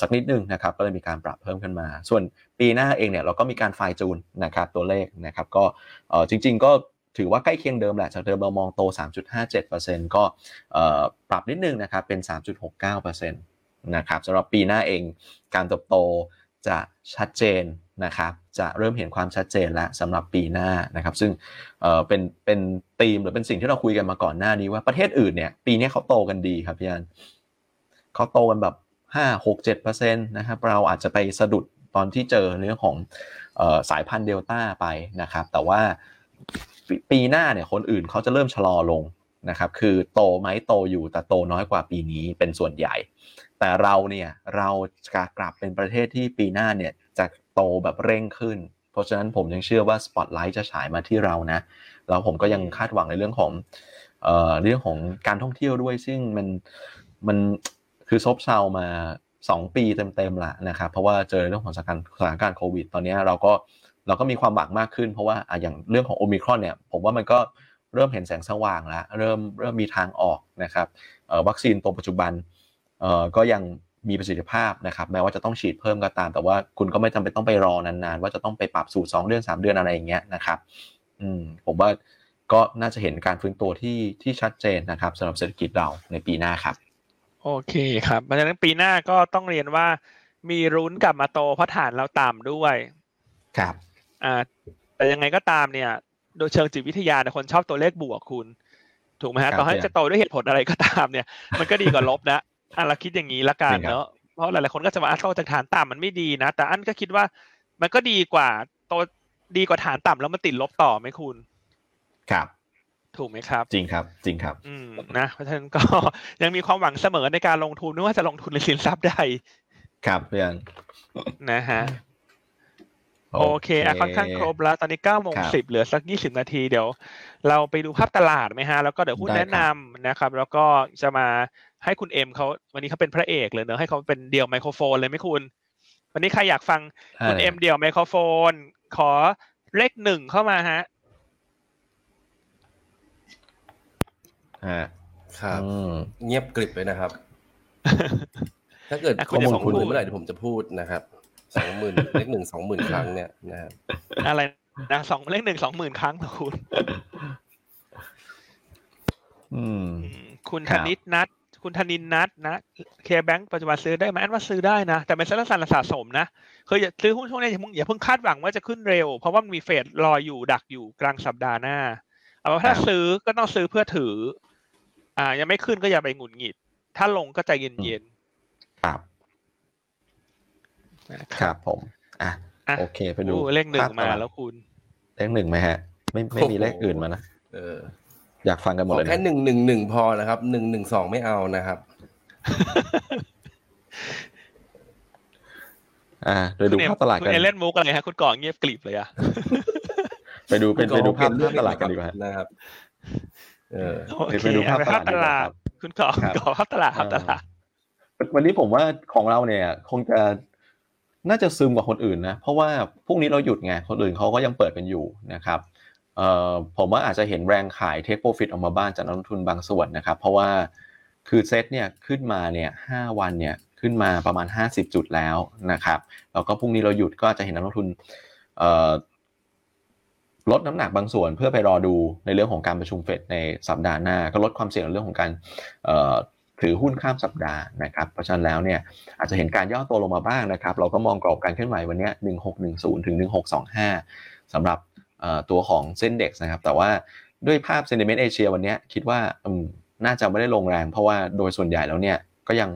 สักนิดนึงนะครับก็เลยมีการปรับเพิ่มขึ้นมาส่วนปีหน้าเองเนี่ยเราก็มีการ fine tune นะครับตัวเลขนะครับก็จริงๆก็ถือว่าใกล้เคียงเดิมแหละจากเดิมเรามองโต 3.57% ก็ปรับนิดนึงนะครับเป็น 3.69% นะครับสำหรับปีหน้าเองการเติบโตจะชัดเจนนะครับจะเริ่มเห็นความชัดเจนแล้วสำหรับปีหน้านะครับซึ่งเป็นธีมหรือเป็นสิ่งที่เราคุยกันมาก่อนหน้านี้ว่าประเทศอื่นเนี่ยปีนี้เขาโตกันดีครับพี่อันเขาโตกันแบบ 5-6-7% นะครับเราอาจจะไปสะดุดตอนที่เจอเรื่องของสายพันธุ์เดลต้าไปนะครับแต่ว่าปีหน้าเนี่ยคนอื่นเขาจะเริ่มชะลอลงนะครับคือโตไหมโตอยู่แต่โตน้อยกว่าปีนี้เป็นส่วนใหญ่แต่เราเนี่ยเราจะกลับเป็นประเทศที่ปีหน้าเนี่ยจะโตแบบเร่งขึ้น เพราะฉะนั้นผมยังเชื่อว่าสปอตไลท์จะฉายมาที่เรานะแล้วผมก็ยังคาดหวังในเรื่องของการท่องเที่ยวด้วยซึ่งมันคือซบเซามา2 ปีเต็มๆละนะครับเพราะว่าเจอเรื่องของสถานการณ์โควิดตอนนี้เราก็มีความหวังมากขึ้นเพราะว่าอย่างเรื่องของโอมิครอนเนี่ยผมว่ามันก็เริ่มเห็นแสงสว่างแล้วเริ่มมีทางออกนะครับวัคซีนตัวปัจจุบันก็ยังมีประสิทธิภาพนะครับแม้ว่าจะต้องฉีดเพิ่มก็ตามแต่ว่าคุณก็ไม่จำเป็นต้องไปรอนานๆว่าจะต้องไปปรับสูตร2 เดือน3 เดือนอะไรอย่างเงี้ยนะครับผมว่าก็น่าจะเห็นการฟื้นตัวที่ชัดเจนนะครับสำหรับเศรษฐกิจเราในปีหน้าครับโอเคครับเพราะฉะนั้นปีหน้าก็ต้องเรียนว่ามีรุ้นกลับมาโตเพราะฐานเราต่ำด้วยครับแต่ยังไงก็ตามเนี่ยโดยเชิงจิตวิทยาคนชอบตัวเลขบวกคุณถูกไหมฮะต่อให้จะโตด้วยเหตุผลอะไรก็ตามเนี่ยมันก็ดีกว่าลบนะเราคิดอย่างนี้ละกันเนาะเพราะหลายๆคนก็จะมาโตจากฐานต่ำมันไม่ดีนะแต่อันก็คิดว่ามันก็ดีกว่าโตดีกว่าฐานต่ำแล้วมันติดลบต่อไหมคุณครับถูกไหมครับจริงครับจริงครับนะเพราะฉะนั้นก็ยังมีความหวังเสมอในการลงทุนไม่ว่าจะลงทุนในสินทรัพย์ใดครับเพื่อนนะฮะโอเคอ่ะค่อนข้างครบแล้วตอนนี้ 9:10 เหลือสัก20นาทีเดี๋ยวเราไปดูภาพตลาดมั้ยฮะแล้วก็เดี๋ยวหุ้นแนะนำนะครับแล้วก็จะมาให้คุณเอ็มเค้าวันนี้เค้าเป็นพระเอกเลยเนอะให้เค้าเป็นเดี่ยวไมโครโฟนเลยมั้ยคุณวันนี้ใครอยากฟังคุณเอ็มเดี่ยวไมโครโฟนขอเลข1เข้ามาฮะครับเงียบกริบเลยนะครับถ้าเกิดข้อมูลคุณเมื่อไหร่ผมจะพูดนะครับ20,000 เลข 1 20,000 ครั้งเนี่ยนะครับอะไรนะ2เลข 1 20,000 ครั้งนะคุณคุณธนินนัทนะเคแบงค์ปัจจุบันซื้อได้มั้ยอันว่าซื้อได้นะแต่เป็นสั้นๆสะสมนะคืออย่าซื้อหุ้นช่วงนี้อย่าเพิ่งคาดหวังว่าจะขึ้นเร็วเพราะว่ามันมีเฟดรออยู่ดักอยู่กลางสัปดาห์หน้าเอาว่าถ้าซื้อก็ต้องซื้อเพื่อถือยังไม่ขึ้นก็อย่าไปหงุดหงิดถ้าลงก็ใจเย็นๆครับนะครับผมโอเคไปดูเลข1มาแล้วคุณเลข1มั้ยฮะไม่มีเลขอื่นมานะอยากฟังกันหมดเลยแค่111พอนะครับ112ไม่เอานะครับไปดูภาพตลาดกันคุณเล่นมุกอะไรฮะคุณก่อเงียบกริบเลยอ่ะไปดูภาพตลาดกันดีกว่านะครับไปดูภาพตลาดคุณก่อภาพตลาดวันนี้ผมว่าของเราเนี่ยคงจะน่าจะซึมกว่าคนอื่นนะเพราะว่าพรุ่งนี้เราหยุดไงคนอื่นเขาก็ยังเปิดกันอยู่นะครับผมว่าอาจจะเห็นแรงขายเทคโปรฟิตออกมาบ้างจากนักลงทุนบางส่วนนะครับเพราะว่าคือเซ็ตเนี่ยขึ้นมาเนี่ย5วันเนี่ยขึ้นมาประมาณ50จุดแล้วนะครับแล้วก็พรุ่งนี้เราหยุดก็จะเห็นนักลงทุนลดน้ำหนักบางส่วนเพื่อไปรอดูในเรื่องของการประชุมเฟดในสัปดาห์หน้าก็ลดความเสี่ยงในเรื่องของการถือหุ้นข้ามสัปดาห์นะครับเพราะฉะนั้นแล้วเนี่ยอาจจะเห็นการย่อตัวลงมาบ้างนะครับเราก็มองกรอบการเคลื่อนไหววันนี้1610ถึง1625สำหรับตัวของเซ็นเด็กซ์นะครับแต่ว่าด้วยภาพเซนติเมนต์เอเชียวันนี้คิดว่าน่าจะไม่ได้ลงแรงเพราะว่าโดยส่วนใหญ่แล้วเนี่ยก็ยัง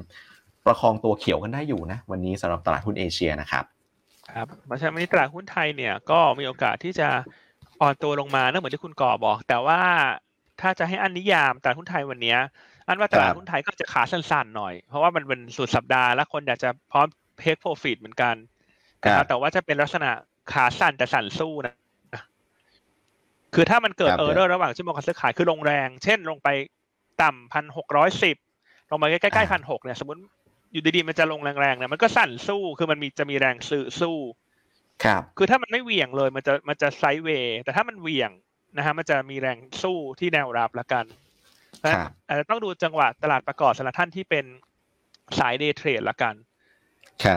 ประคองตัวเขียวกันได้อยู่นะวันนี้สำหรับตลาดหุ้นเอเชียนะครับครับเพราะฉะนั้นวันนี้ตลาดหุ้นไทยเนี่ยก็มีโอกาสที่จะอ่อนตัวลงมานะเหมือนที่คุณก่อบอกแต่ว่าถ้าจะให้อันนิยามตลาดหุ้นไทยวันนี้อันว่าตลาดหุ้นไทยก็จะขาสั้นๆหน่อยเพราะว่ามันเป็นสุดสัปดาห์แล้วคนอยากจะพร้อมเทคโปรฟิตเหมือนกันแต่ว่าจะเป็นลักษณะขาสั้นแต่สั่นสู้นะคือถ้ามันเกิดเออร์เรอร์ระหว่างชั่วโมงการซื้อขายคือลงแรงเช่นลงไปต่ำ 1,610 ลงมาใกล้ๆ 1,600 เนี่ยสมมุติอยู่ดีๆมันจะลงแรงๆเนี่ยมันก็สั่นสู้คือมันมีจะมีแรงสู้ครับคือถ้ามันไม่เหวี่ยงเลยมันจะไซด์เวย์แต่ถ้ามันเหวี่ยงนะฮะมันจะมีแรงสู้ที่แนวรับละกันอาจจะต้องดูจังหวะตลาดประกอบสำหรับท่านที่เป็นสายเดย์เทรดละกัน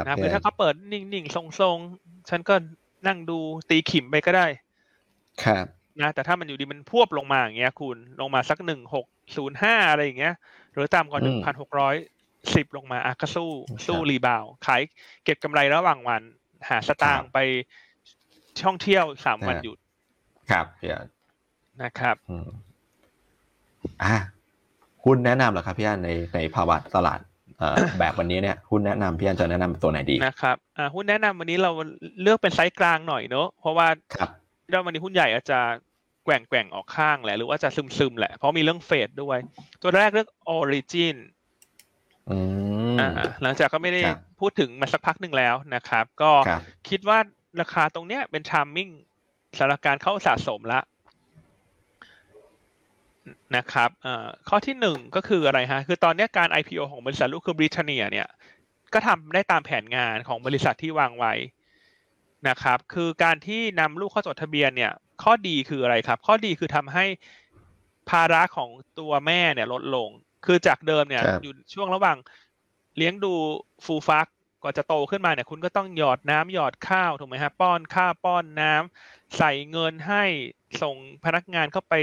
นะคือถ้าเขาเปิดนิ่งๆทรงๆฉันก็นั่งดูตีขิมไปก็ได้ครับนะแต่ถ้ามันอยู่ดีมันพวบลงมาอย่างเงี้ยคุณลงมาสัก1605อะไรอย่างเงี้ยหรือตามก่อน1610ลงมาอ่ะก็สู้รีบาวขายเก็บกำไรระหว่างวันหาสตางค์ไปท่องเที่ยว3วันหยุดครับพี่อันนะครับหุ้นแนะนำเหรอครับพี่อันในภาวะตลาดแบบวันนี้เนี่ยหุ้นแนะนำพี่อันจะแนะนำตัวไหนดีนะครับหุ้นแนะนำวันนี้เราเลือกเป็นไซส์กลางหน่อยเนอะเพราะว่าวันนี้หุ้นใหญ่อาจจะแกว่งออกข้างแหละหรือว่าจะซึมๆแหละเพราะมีเรื่องเฟดด้วยตัวแรกเลือก Origin หลังจากก็ไม่ได้พูดถึงมาสักพักหนึ่งแล้วนะครับก็คิดว่า ราคาตรงเนี้ยเป็น charming สำหรับการเข้าสะสมละนะครับข้อที่หนึ่งก็คืออะไรฮะคือตอนนี้การ IPO ของบริษัทลูกคือBritanniaเนี่ยก็ทำได้ตามแผนงานของบริษัทที่วางไว้นะครับคือการที่นำลูกเข้าจดทะเบียนเนี่ยข้อดีคืออะไรครับข้อดีคือทำให้ภาระของตัวแม่เนี่ยลดลงคือจากเดิมเนี่ยอยู่ช่วงระหว่างเลี้ยงดูฟูฟักกว่าจะโตขึ้นมาเนี่ยคุณก็ต้องหยอดน้ำหยอดข้าวถูกไหมฮะป้อนข้าวป้อนน้ำใส่เงินให้ส่งพนักงานเข้าไป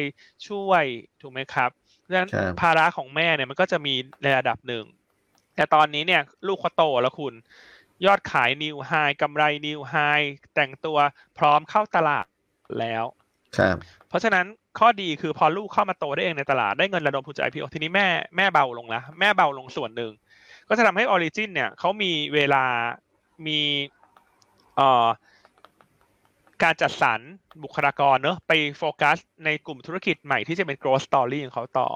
ช่วยถูกไหมครับดังนั้นภาระของแม่เนี่ยมันก็จะมีในระดับหนึ่งแต่ตอนนี้เนี่ยลูกเขาโตแล้วคุณยอดขายนิวไฮกำไรนิวไฮแต่งตัวพร้อมเข้าตลาดแล้วเพราะฉะนั้นข้อดีคือพอลูกเข้ามาโตได้เองในตลาดได้เงินระดมทุนจาก IPO ทีนี้แม่เบาลงละแม่เบาลงส่วนหนึ่งก็จะทำให้ Origin เนี่ยเขามีเวลามีการจัดสรรบุคลากรเนอะไปโฟกัสในกลุ่มธุรกิจใหม่ที่จะเป็น growth story ของเขาต่อ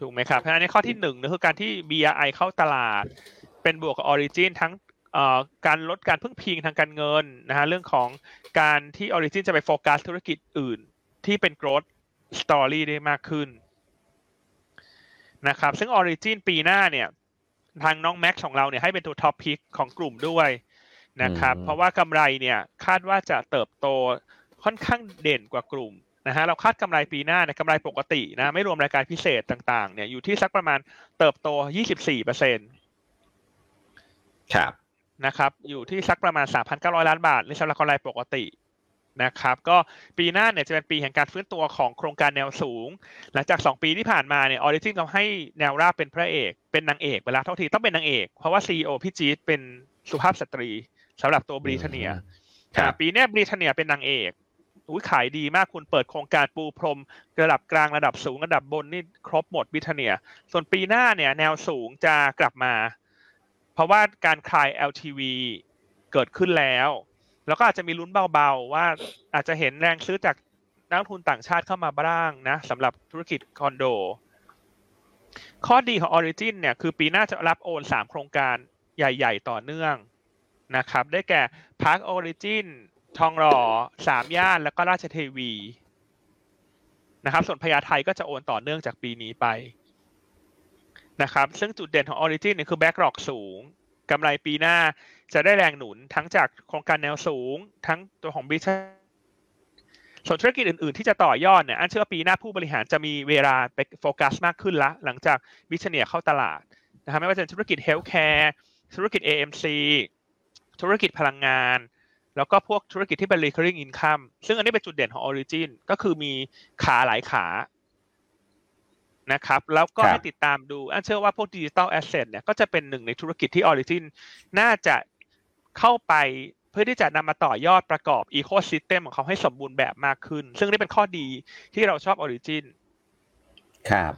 ถูกไหมครับเพราะฉะนั้นข้อที่หนึ่งคือการที่ BRI เข้าตลาดเป็นบวกกับ Origin ทั้งการลดการพึ่งพิงทางการเงินนะฮะเรื่องของการที่ Origin จะไปโฟกัสธุรกิจอื่นที่เป็น growth story ได้มากขึ้นนะครับซึ่ง Origin ปีหน้าเนี่ยทางน้องแม็กซ์ของเราเนี่ยให้เป็นตัวท็อปพิกของกลุ่มด้วยนะครับเพราะว่ากำไรเนี่ยคาดว่าจะเติบโตค่อนข้างเด่นกว่ากลุ่มนะฮะเราคาดกำไรปีหน้าเนี่ยกำไรปกตินะไม่รวมรายการพิเศษต่างๆเนี่ยอยู่ที่สักประมาณเติบโต 24% ครับนะครับอยู่ที่สักประมาณ 3,900 ล้านบาทในสำหรับกำไรปกตินะครับก็ปีหน้าเนี่ยจะเป็นปีแห่งการฟื้นตัวของโครงการแนวสูงหลังจาก2ปีที่ผ่านมาเนี่ย Origin เราให้แนวราบเป็นพระเอกเป็นนางเอกเวลาเท่าทีต้องเป็นนางเอกเพราะว่า CEO พี่จี๊ดเป็นสุภาพสตรีสำหรับตัว Britannia ปีนี้ Britannia เป็นนางเอกขายดีมากคุณเปิดโครงการปูพรมระดับกลางระดับสูงระดับบนนี่ครบหมด Britannia ส่วนปีหน้าเนี่ยแนวสูงจะกลับมาเพราะว่าการขาย LTV เกิดขึ้นแล้วแล้วก็อาจจะมีลุ้นเบาๆว่าอาจจะเห็นแรงซื้อจากนักทุนต่างชาติเข้ามาบ้างนะสำหรับธุรกิจคอนโดข้อดีของ Origin เนี่ยคือปีหน้าจะรับโอน3โครงการใหญ่ๆต่อเนื่องนะครับได้แก่ Park Origin ทองหล่อ3ย่านแล้วก็ราชเทวีนะครับส่วนพญาไทก็จะโอนต่อเนื่องจากปีนี้ไปนะครับซึ่งจุดเด่นของ Origin เนี่ยคือ Backlog สูงกำไรปีหน้าจะได้แรงหนุนทั้งจากโครงการแนวสูงทั้งตัวของบิชส่วนธุรกิจอื่นๆที่จะต่อยอดเนี่ยอันเชื่อปีหน้าผู้บริหารจะมีเวลาไปโฟกัสมากขึ้นละหลังจากบิชเนียเข้าตลาดนะครับไม่ว่าจะเป็นธุรกิจเฮลท์แคร์ธุรกิจ AMC ธุรกิจพลังงานแล้วก็พวกธุรกิจที่เป็น recurring income ซึ่งอันนี้เป็นจุดเด่นของ Origin ก็คือมีขาหลายขานะครับแล้วก็ให้ติดตามดูอันเชื่อว่าพวก Digital Asset เนี่ยก็จะเป็นหนึ่งในธุรกิจที่ Origin น่าจะเข้าไปเพื่อที่จะนำมาต่อยอดประกอบ Ecosystem ของเขาให้สมบูรณ์แบบมากขึ้นซึ่งนี่เป็นข้อดีที่เราชอบ Origin ครับ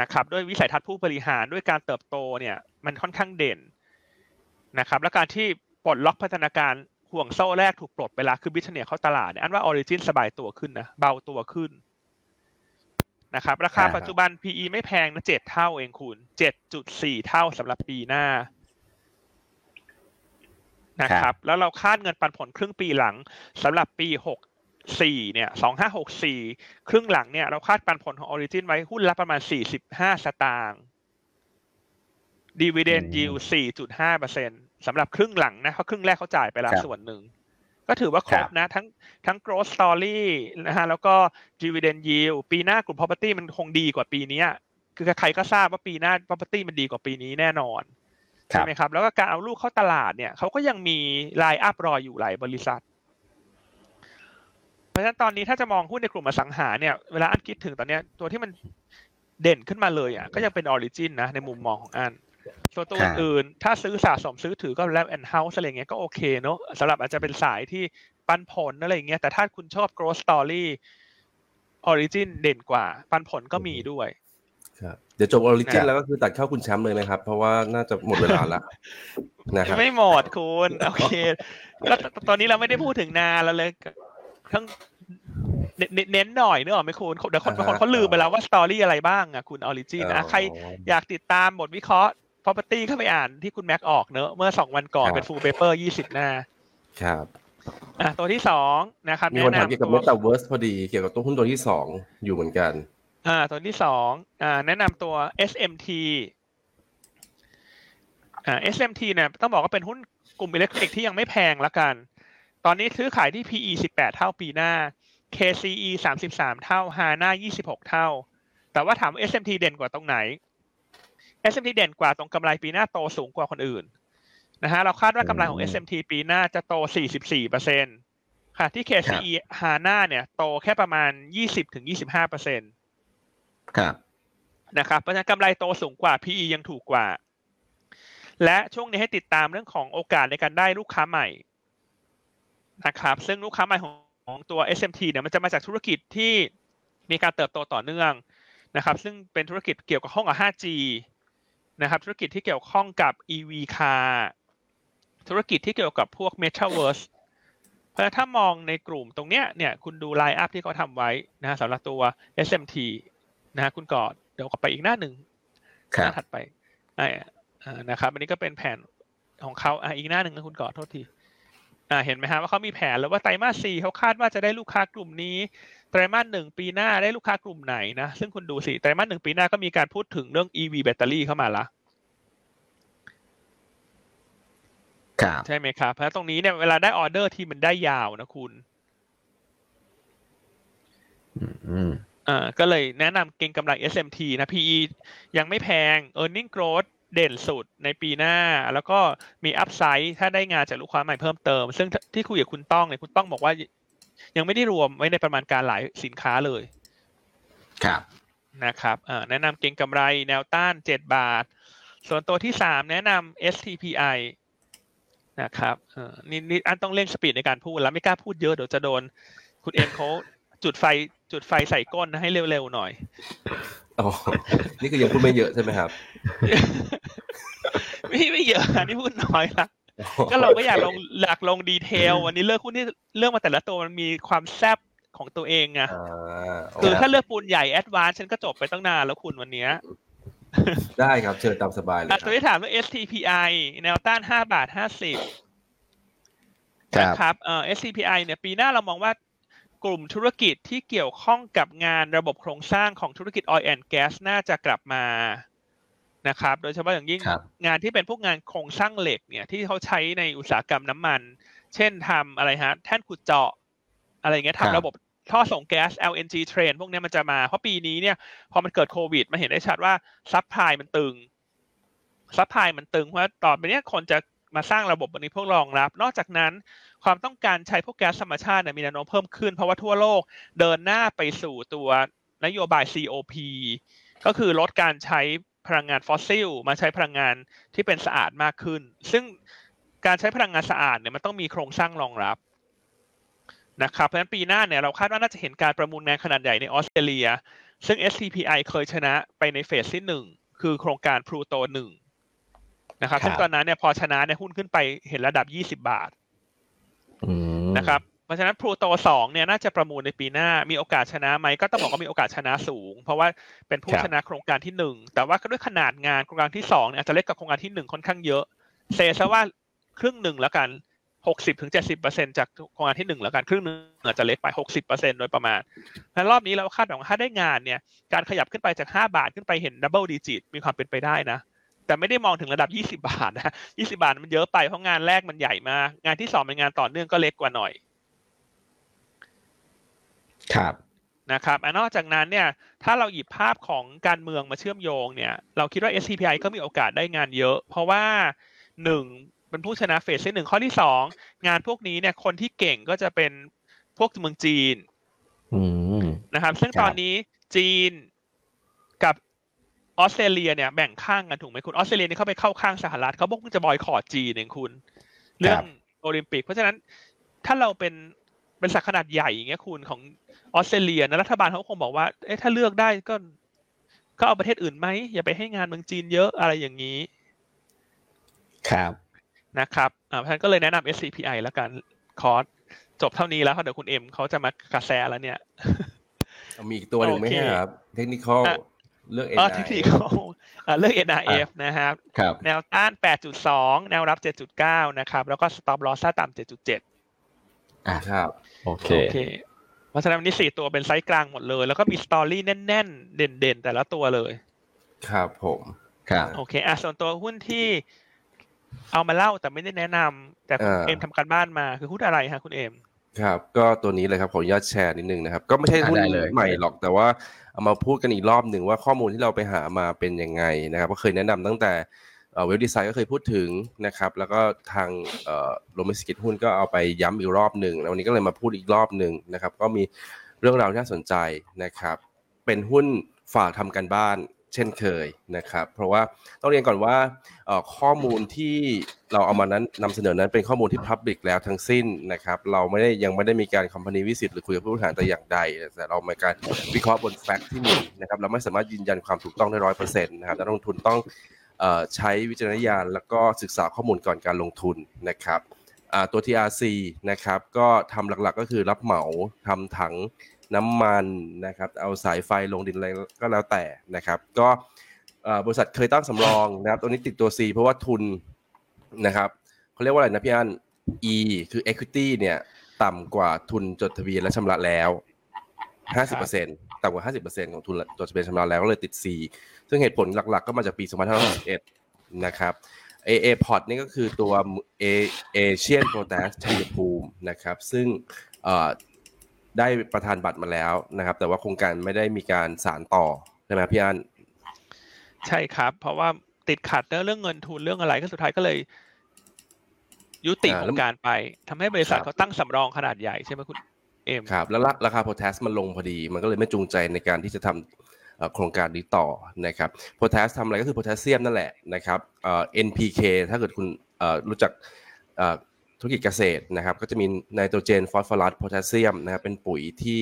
นะครับด้วยวิสัยทัศน์ผู้บริหารด้วยการเติบโตเนี่ยมันค่อนข้างเด่นนะครับและการที่ปลดล็อกพัฒนาการห่วงโซ่แรกถูกปลดไปละคือบิชเนียเข้าตลาดเนี่ยอันว่า Origin สบายตัวขึ้นนะเบาตัวขึ้นนะครับราคาปัจจุบัน PE ไม่แพงนะ7เท่าเองคุณ 7.4 เท่าสำหรับปีหน้านะครับแล้วเราคาดเงินปันผลครึ่งปีหลังสำหรับปี64เนี่ย2564ครึ่งหลังเนี่ยเราคาดปันผลของ Origin ไว้หุ้นละประมาณ45สตางค์ Dividend Yield 4.5% สำหรับครึ่งหลังนะเพราะครึ่งแรกเขาจ่ายไปแล้วส่วนหนึ่งก็ถือว่าครบนะทั้ง growth story นะฮะแล้วก็ dividend yield ปีหน้ากลุ่ม property มันคงดีกว่าปีนี้คือใครก็ทราบว่าปีหน้า property มันดีกว่าปีนี้แน่นอนใช่ไหมครับแล้วก็การเอาลูกเข้าตลาดเนี่ยเขาก็ยังมี line up รออยู่หลายบริษัทเพราะฉะนั้นตอนนี้ถ้าจะมองหุ้นในกลุ่มอสังหาเนี่ยเวลาอันคิดถึงตอนนี้ตัวที่มันเด่นขึ้นมาเลยอ่ะก็ยังเป็น Origin นะในมุมมองของอันส่วนตัวอื่นถ้าซื้อสะสมซื้อถือก็ Lab and House อะไรเงี้ยก็โอเคเนาะสำหรับอาจจะเป็นสายที่ปันผลอะไรเงี้ยแต่ถ้าคุณชอบ growth story Origin เด่นกว่าปันผลก็มีด้วยครับเดี๋ยวจบ Origin แล้วก็คือตัดเข้าคุณแชมป์เลยนะครับเพราะว่าน่าจะหมดเวลาแล้วนะครับไม่หมดคุณโอเคแล้วตอนนี้เราไม่ได้พูดถึงนาแล้วเลยทั้งเน้นหน่อยเนอะไม่คุณเดี๋ยวคนเขาลืมไปแล้วว่าสตอรี่อะไรบ้างอ่ะคุณ Origin นะใครอยากติดตามบทวิเคราะห์property เข้าไปอ่านที่คุณแม็กออกเนอะเมื่อ2วันก่อนเป็น full paper 20 หน้า ครับตัวที่2นะครับมีคนถามเกี่ยวกับเมตาเวิร์สพอดีเกี่ยวกับตัวหุ้นตัวที่2อยู่เหมือนกันตัวที่2แนะนำตัว SMT SMT เนี่ยต้องบอกว่าเป็นหุ้นกลุ่มอิเล็กทริกที่ยังไม่แพงละกันตอนนี้ซื้อขายที่ PE 18 เท่าปีหน้า KCE 33 เท่า HANA 26 เท่าแต่ว่าถามว่า SMT เด่นกว่าตรงไหน SMT เด่นกว่าตรงกำไรปีหน้าโตสูงกว่าคนอื่นนะฮะเราคาดว่ากำไรของ SMT ปีหน้าจะโต 44% ค่ะที่ KCE HANA เนี่ยโตแค่ประมาณ 20-25% ครับนะครับเพราะฉะนั้นกำไรโตสูงกว่า PE ยังถูกกว่าและช่วงนี้ให้ติดตามเรื่องของโอกาสในการได้ลูกค้าใหม่นะครับซึ่งลูกค้าใหม่ของตัว SMT เนี่ยมันจะมาจากธุรกิจที่มีการเติบโตต่อเนื่องนะครับซึ่งเป็นธุรกิจเกี่ยวกับข้องกับ 5G นะครับธุรกิจที่เกี่ยวข้องกับ EV car ธุรกิจที่เกี่ยวกับพวก Metaverse เพราะถ้ามองในกลุ่มตรงเนี้ยเนี่ยคุณดู Line Up ที่เขาทำไว้นะสำหรับตัว SMT นะฮะคุณกอดเดี๋ยวกลับไปอีกหน้าหนึ่งหน้าถัดไปนะครับอันนี้ก็เป็นแผนของเขาอีกหน้าหนึ่งนะคุณกอดโทษทีเห็นไหมฮะว่าเขามีแผนแล้วว่าไตรมาส4เขาคาดว่าจะได้ลูกค้ากลุ่มนี้ไตรมาส1ปีหน้าได้ลูกค้ากลุ่มไหนนะซึ่งคุณดูสิไตรมาส1ปีหน้าก็มีการพูดถึงเรื่อง EV แบตเตอรี่เข้ามาละใช่ไหมครับเพราะตรงนี้เนี่ยเวลาได้ออเดอร์ที่มันได้ยาวนะคุณก็เลยแนะนำเก็งกำไร SMT นะ PE ยังไม่แพง Earning Growthเด่นสุดในปีหน้าแล้วก็มีอัพไซด์ถ้าได้งานจากลูกค้าใหม่เพิ่มเติมซึ่งที่คุยกับคุณต้องเนี่ยคุณต้องบอกว่ายังไม่ได้รวมไว้ในประมาณการหลายสินค้าเลยครับนะครับแนะนำเก็งกำไรแนวต้าน7บาทส่วนตัวที่3แนะนำ STPI นะครับนี่อันต้องเร่งสปีดในการพูดแล้วไม่กล้าพูดเยอะเดี๋ยวจะโดนคุณเอ็มเขาจุดไฟใส่ก้นให้เร็วๆหน่อยนี่คือยังพูดไม่เยอะใช่ไหมครับไม่เยอะนี่พูดน้อยละก็เราก็อยากลงดีเทลวันนี้เลือกหุ้นที่เลือกมาแต่ละตัวมันมีความแซ่บของตัวเองไงคือถ้าเลือกปูนใหญ่แอดวานซ์ฉันก็จบไปตั้งนานแล้วคุณวันนี้ได้ครับเชิญตามสบายเลยตัวที่ถามว่า STPI แนวต้าน5.50 บาทนะครับSTPI เนี่ยปีหน้าเรามองว่ากลุ่มธุรกิจที่เกี่ยวข้องกับงานระบบโครงสร้างของธุรกิจ Oil and Gas น่าจะกลับมานะครับโดยเฉพาะอย่างยิ่งงานที่เป็นพวกงานโครงสร้างเหล็กเนี่ยที่เขาใช้ในอุตสาหกรรมน้ำมันเช่นทำอะไรฮะแท่นขุดเจาะอะไรเงี้ยทำระบบท่อส่งแก๊ส LNG Train พวกนี้มันจะมาเพราะปีนี้เนี่ยพอมันเกิดโควิดมันเห็นได้ชัดว่าซัพพลายมันตึงเพราะต่อไปเนี้ยคนจะมาสร้างระบบแบบนี้พวกรองรับนอกจากนั้นความต้องการใช้พวกแก๊สธรรมชาติมีแนวโน้มเพิ่มขึ้นเพราะว่าทั่วโลกเดินหน้าไปสู่ตัวนโยบาย COP ก็คือลดการใช้พลังงานฟอสซิลมาใช้พลังงานที่เป็นสะอาดมากขึ้นซึ่งการใช้พลังงานสะอาดเนี่ยมันต้องมีโครงสร้างรองรับนะครับเพราะฉะนั้นปีหน้าเนี่ยเราคาดว่าน่าจะเห็นการประมูลงานขนาดใหญ่ในออสเตรเลียซึ่ง STPI เคยชนะไปในเฟสที่1คือโครงการ Pluto 1นะครับซึ่งตอนนั้นเนี่ยพอชนะเนี่ยหุ้นขึ้นไปเห็นระดับ20 บาทนะครับเพราะฉะนั้น Pluto 2เนี่ยน่าจะประมูลในปีหน้ามีโอกาสชนะไหมก็ต้องบอกว่ามีโอกาสชนะสูงเพราะว่าเป็นผู้ชนะโครงการที่1แต่ว่าด้วยขนาดงานโครงการที่2เนี่ยอาจจะเล็กกว่าโครงการที่1ค่อนข้างเยอะเซซะว่าครึ่งนึงแล้วกัน 60-70% จากโครงการที่1แล้วกันครึ่งนึงอาจจะเล็กไป 60% โดยประมาณงั้นรอบนี้เราคาดหวังว่าถ้าได้งานเนี่ยการขยับขึ้นไปจาก5บาทขึ้นไปเห็น Double Digit มีความเป็นไปได้นะแต่ไม่ได้มองถึงระดับ20 บาทนะ20 บาทมันเยอะไปเพราะงานแรกมันใหญ่มากงานที่2เป็นงานต่อเนื่องก็เล็กกว่าหน่อยครับนะครับนอกจากนั้นเนี่ยถ้าเราหยิบภาพของการเมืองมาเชื่อมโยงเนี่ยเราคิดว่า SCPI ก็มีโอกาสได้งานเยอะเพราะว่า1เป็นผู้ชนะเฟสที่1ข้อที่2งานพวกนี้เนี่ยคนที่เก่งก็จะเป็นพวกเมืองจีนนะครับซึ่งตอนนี้จีนกับออสเตรเลียเนี่ยแบ่งข้างกันถูกไหมคุณออสเตรเลียนี่เข้าไปเข้าข้างสหรัฐเขาบอกว่าจะบอยคอตจีนเองคุณเรื่องโอลิมปิกเพราะฉะนั้นถ้าเราเป็นสักขนาดใหญ่อย่างเงี้ยคุณของออสเตรเลียนะรัฐบาลเขาคงบอกว่าถ้าเลือกได้ก็เอาประเทศอื่นไหมอย่าไปให้งานเมืองจีนเยอะอะไรอย่างนี้ครับนะครับท่านก็เลยแนะนำ SCPI แล้วกันคอร์สจบเท่านี้แล้วเดี๋ยวคุณเอ็มเขาจะมากระแสแล้วเนี่ยมีอีกตัวหนึ่งไหมครับเทคนิคอลเลือก NRF นะครับแนวต้าน 8.2 แนวรับ 7.9 นะครับแล้วก็ stop loss ต่ำ 7.7 ครับโอเคเพราะฉะนั้นวันนี้4ตัวเป็นไซส์กลางหมดเลยแล้วก็มีสตอรี่แน่นๆเด่นๆแต่ละตัวเลยครับผมครับโอเคอ่ะส่วนตัวหุ้นที่เอามาเล่าแต่ไม่ได้แนะนำแต่คุณเอมทำการบ้านมาคือหุ้นอะไรฮะคุณเอมครับก็ตัวนี้เลยครับขออนุญาตแชร์นิดนึงนะครับก็ไม่ใช่หุ้นใหม่หรอกแต่ว่าเอามาพูดกันอีกรอบหนึ่งว่าข้อมูลที่เราไปหามาเป็นยังไงนะครับก็เคยแนะนำตั้งแต่เว็บดีไซน์ก็เคยพูดถึงนะครับแล้วก็ทางโลมิสกิจหุ้นก็เอาไปย้ำอีกรอบหนึ่งแล้ววันนี้ก็เลยมาพูดอีกรอบหนึ่งนะครับก็มีเรื่องราวที่น่าสนใจนะครับเป็นหุ้นฝากทำการบ้านเช่นเคยนะครับเพราะว่าต้องเรียนก่อนว่าข้อมูลที่เราเอามานั้นนำเสนอนั้นเป็นข้อมูลที่ public แล้วทั้งสิ้นนะครับเราไม่ได้ยังไม่ได้มีการ company visit หรือคุยกับผู้บริหารแต่อย่างใดแต่เรามีการวิเคราะห์บน fact ที่มีนะครับเราไม่สามารถยืนยันความถูกต้องได้ 100% นะครับนักลงทุนต้องใช้วิจารณญาณแล้วก็ศึกษาข้อมูลก่อนการลงทุนนะครับตัว TRC นะครับก็ทำหลักๆก็คือรับเหมาทำถังน้ำมันนะครับเอาสายไฟลงดินอะไรก็แล้วแต่นะครับก็บริษัทเคยตั้งสำรองนะครับตัวนี้ติดตัว C เพราะว่าทุนนะครับเขาเรียกว่าอะไรนะพี่อั้น E คือ equity เนี่ยต่ำกว่าทุนจดทะเบียนและชำระแล้ว 50% ต่ำกว่า 50% ของทุนจดทะเบียนชำระแล้วก็เลยติด C ซึ่งเหตุผลหลักๆก็มาจากปี2561นะครับ AA Port นี่ก็คือตัว Asian Potash ชัยภูมินะครับซึ่งได้ประธานบัตรมาแล้วนะครับแต่ว่าโครงการไม่ได้มีการสานต่อใช่ไหมพี่อั้นใช่ครับเพราะว่าติดขัดเรื่องเงินทุนเรื่องอะไรก็สุดท้ายก็เลยยุติโครงการไปทำให้บริษัทเขาตั้งสำรองขนาดใหญ่ใช่ไหมคุณเอมครับแล้วราคาโพแทสมันลงพอดีมันก็เลยไม่จูงใจในการที่จะทำโครงการนี้ต่อนะครับโพแทสทำอะไรก็คือโพแทสเซียมนั่นแหละนะครับNPK ถ้าเกิดคุณรู้จักธุรกิจเกษตรนะครับก็จะมีไนโตรเจนฟอสฟอรัสโพแทสเซียมนะครับเป็นปุ๋ยที่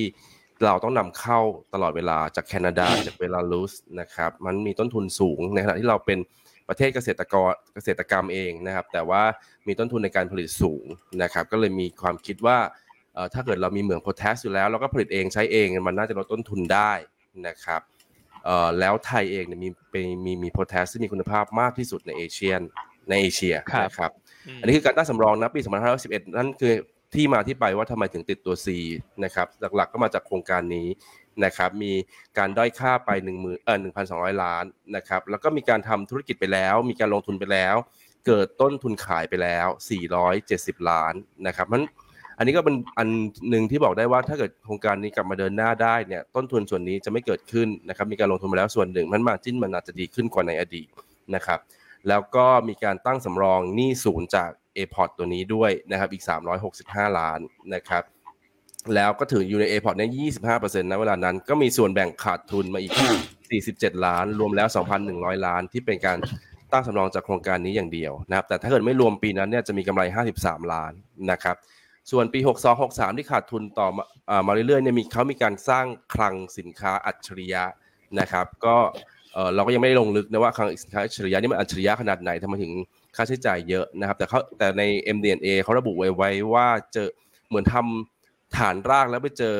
เราต้องนำเข้าตลอดเวลาจากแคนาดาจากเบลารุสนะครับมันมีต้นทุนสูงในขณะที่เราเป็นประเทศเกษตรกรรมเองนะครับแต่ว่ามีต้นทุนในการผลิตสูงนะครับก็เลยมีความคิดว่าถ้าเกิดเรามีเหมืองโพแทสอยู่แล้วเราก็ผลิตเองใช้เองมันน่าจะลดต้นทุนได้นะครับแล้วไทยเองเนี่ยมีโพแทสที่มีคุณภาพมากที่สุดในเอเชียนะครับอันนี้คือการตั้งสำรองนะปี2511นั่นคือที่มาที่ไปว่าทำไมถึงติดตัว C นะครับหลักๆก็มาจากโครงการนี้นะครับมีการด้อยค่าไป1,200 ล้านนะครับแล้วก็มีการทำธุรกิจไปแล้วมีการลงทุนไปแล้วเกิดต้นทุนขายไปแล้ว470ล้านนะครับมันอันนี้ก็เป็นอันนึงที่บอกได้ว่าถ้าเกิดโครงการนี้กลับมาเดินหน้าได้เนี่ยต้นทุนส่วนนี้จะไม่เกิดขึ้นนะครับมีการลงทุนไปแล้วส่วนหนึ่งมันอาจจะดีขึ้นกว่าในอดีตนะครับแล้วก็มีการตั้งสำรองหนี้ศูนย์จาก Airport ตัวนี้ด้วยนะครับอีก365ล้านนะครับแล้วก็ถืออยู่ใน Airport เนี่ย 25% ณเวลานั้นก็มีส่วนแบ่งขาดทุนมาอีก47ล้านรวมแล้ว 2,100 ล้านที่เป็นการตั้งสำรองจากโครงการนี้อย่างเดียวนะครับแต่ถ้าเกิดไม่รวมปีนั้นเนี่ยจะมีกำไร53ล้านนะครับส่วนปี62 63ที่ขาดทุนต่อมาเรื่อยๆเนี่ยมีการสร้างคลังสินค้าอัจฉริยะนะครับก็เราก็ยังไม่ได้ลงลึกนะว่าคลังสินค้าอัจฉริยะนี่มันอัจฉริยะขนาดไหนทำไมถึงค่าใช้จ่ายเยอะนะครับแต่ใน MD&A เขาระบุไว้ว่าเจอเหมือนทำฐานรากแล้วไปเจอ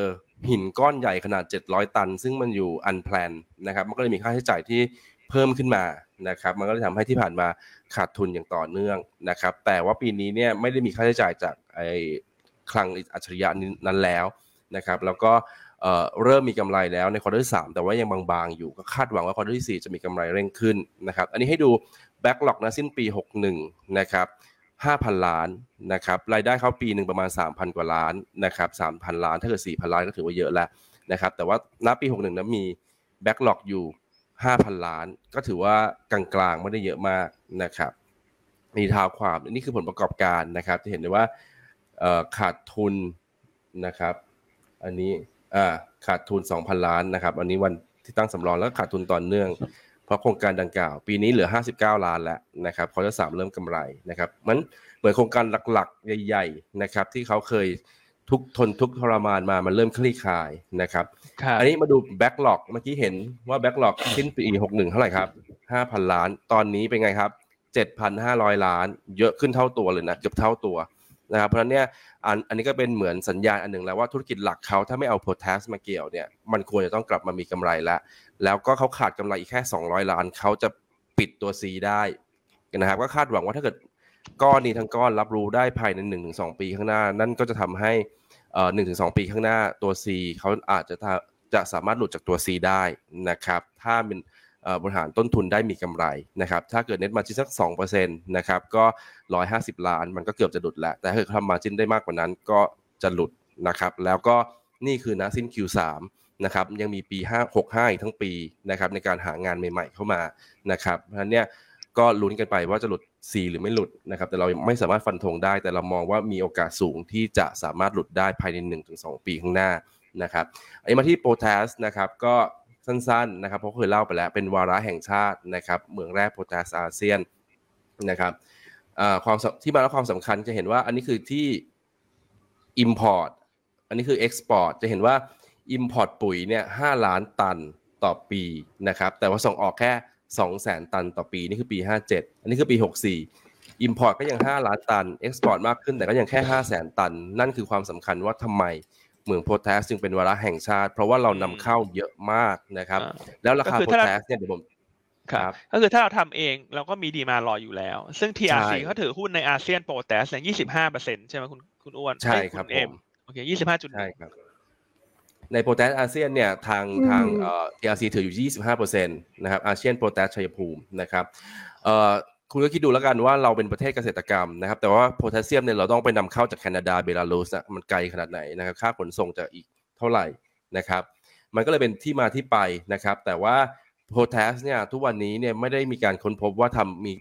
หินก้อนใหญ่ขนาด700ตันซึ่งมันอยู่ unplanned นะครับมันก็เลยมีค่าใช้จ่ายที่เพิ่มขึ้นมานะครับมันก็เลยทำให้ที่ผ่านมาขาดทุนอย่างต่อเนื่องนะครับแต่ว่าปีนี้เนี่ยไม่ได้มีค่าใช้จ่ายจากไอ้คลังอัจฉริยะนั้นแล้วนะครับแล้วก็เริ่มมีกำไรแล้วในควอเตอร์ที่3แต่ว่ายังบางๆอยู่ก็คาดหวังว่าควอเตอร์ที่4จะมีกำไรเร่งขึ้นนะครับอันนี้ให้ดูแบ็คล็อกนะสิ้นปี61นะครับ 5,000 ล้านนะครับรายได้เขาปีนึงประมาณ 3,000 กว่าล้านนะครับ 3,000 ล้านถ้าเกิด 4,000 ล้านก็ถือว่าเยอะแล้วนะครับแต่ว่าณปี61นะมีแบ็คล็อกอยู่ 5,000 ล้านก็ถือว่ากลางๆไม่ได้เยอะมากนะครับนี่ท้าวความนี่คือผลประกอบการนะครับจะเห็นได้ว่าขาดทุนนะครับอันนี้ขาดทุน 2,000 ล้านนะครับอันนี้วันที่ตั้งสำรองแล้วขาดทุนต่อเนื่องเพราะโครงการดังกล่าวปีนี้เหลือ59ล้านแล้วนะครับควอเตอร์3เริ่มกำไรนะครับมันเหมือนโครงการหลักๆใหญ่ๆนะครับที่เขาเคยทุกทรมานมามันเริ่มคลี่คลายนะครับอันนี้มาดูแบ็คล็อกเมื่อกี้เห็นว่าแบ็คล็อกสิ้นปี61เท่าไหร่ครับ 5,000 ล้านตอนนี้เป็นไงครับ 7,500 ล้านเยอะขึ้นเท่าตัวเลยนะเกือบเท่าตัวนะครับเพราะฉะนั้นเนี่ยอันนี้ก็เป็นเหมือนสัญญาณอันหนึ่งแล้วว่าธุรกิจหลักเขาถ้าไม่เอาโพแทสมาเกี่ยวเนี่ยมันควรจะต้องกลับมามีกำไรแล้วก็เขาขาดกำไรอีกแค่200ล้านเขาจะปิดตัว C ได้นะครับก็คาดหวังว่าถ้าเกิด ก้อนนี้ทั้งก้อนรับรู้ได้ภายใน 1-2 ปีข้างหน้านั่นก็จะทำให้ 1-2 ปีข้างหน้าตัว C เขาอาจจะสามารถหลุดจากตัว C ได้นะครับถ้าเป็นบริหารต้นทุนได้มีกำไรนะครับถ้าเกิด Net Margin สัก 2% นะครับก็150ล้านมันก็เกือบจะหลุดแล้วแต่ถ้าทำ Margin ได้มากกว่านั้นก็จะหลุดนะครับแล้วก็นี่คือณสิ้น Q3 นะครับยังมีปี65อีกทั้งปีนะครับในการหางานใหม่ๆเข้ามานะครับเพราะฉะนั้นเนี่ยก็ลุ้นกันไปว่าจะหลุด C หรือไม่หลุดนะครับแต่เราไม่สามารถฟันธงได้แต่เรามองว่ามีโอกาสสูงที่จะสามารถหลุดได้ภายใน 1-2 ปีข้างหน้านะครับไอ้มาที่โพแทสนะครับก็สั้นๆนะครับเพราะเคยเล่าไปแล้วเป็นวาระแห่งชาตินะครับเมืองแร่โพแทสอาเซียนนะครับความที่มาและความสำคัญจะเห็นว่าอันนี้คือที่ import อันนี้คือ export จะเห็นว่า import ปุ๋ยเนี่ย5ล้านตันต่อปีนะครับแต่ว่าส่งออกแค่ 200,000 ตันต่อปีนี่คือปี57อันนี้คือปี64 import ก็ยัง5ล้านตัน export มากขึ้นแต่ก็ยังแค่ 500,000 ตันนั่นคือความสำคัญว่าทำไมเมืองโพแทสจึงเป็นวาระแห่งชาติเพราะว่าเรานำเข้าเยอะมากนะครับแล้วราคาโพแทสเนี่ยเดี๋ยวผมครับก็คือถ้าเราทำเองเราก็มีดีมานด์รออยู่แล้วซึ่ง TRC เขาถือหุ้นในอาเซียนโพแทสเนี่ย 25% ใช่ไหมคุณอ้วนใช่ครับผมโอเค 25.1 ใช่ครับในโพแทสอาเซียนเนี่ยทางTRC ถืออยู่ 25% นะครับอาเซียนโพแทสชัยภูมินะครับคุณก็คิดดูแล้วกันว่าเราเป็นประเทศเกษตรกรรมนะครับแต่ว่าโพแทสเซียมเนี่ยเราต้องไปนำเข้าจากแคนาดาเบลารุสนะมันไกลขนาดไหนนะครับค่าขนส่งจะอีกเท่าไหร่นะครับมันก็เลยเป็นที่มาที่ไปนะครับแต่ว่าโพแทสเนี่ยทุกวันนี้เนี่ยไม่ได้มีการค้นพบว่ามี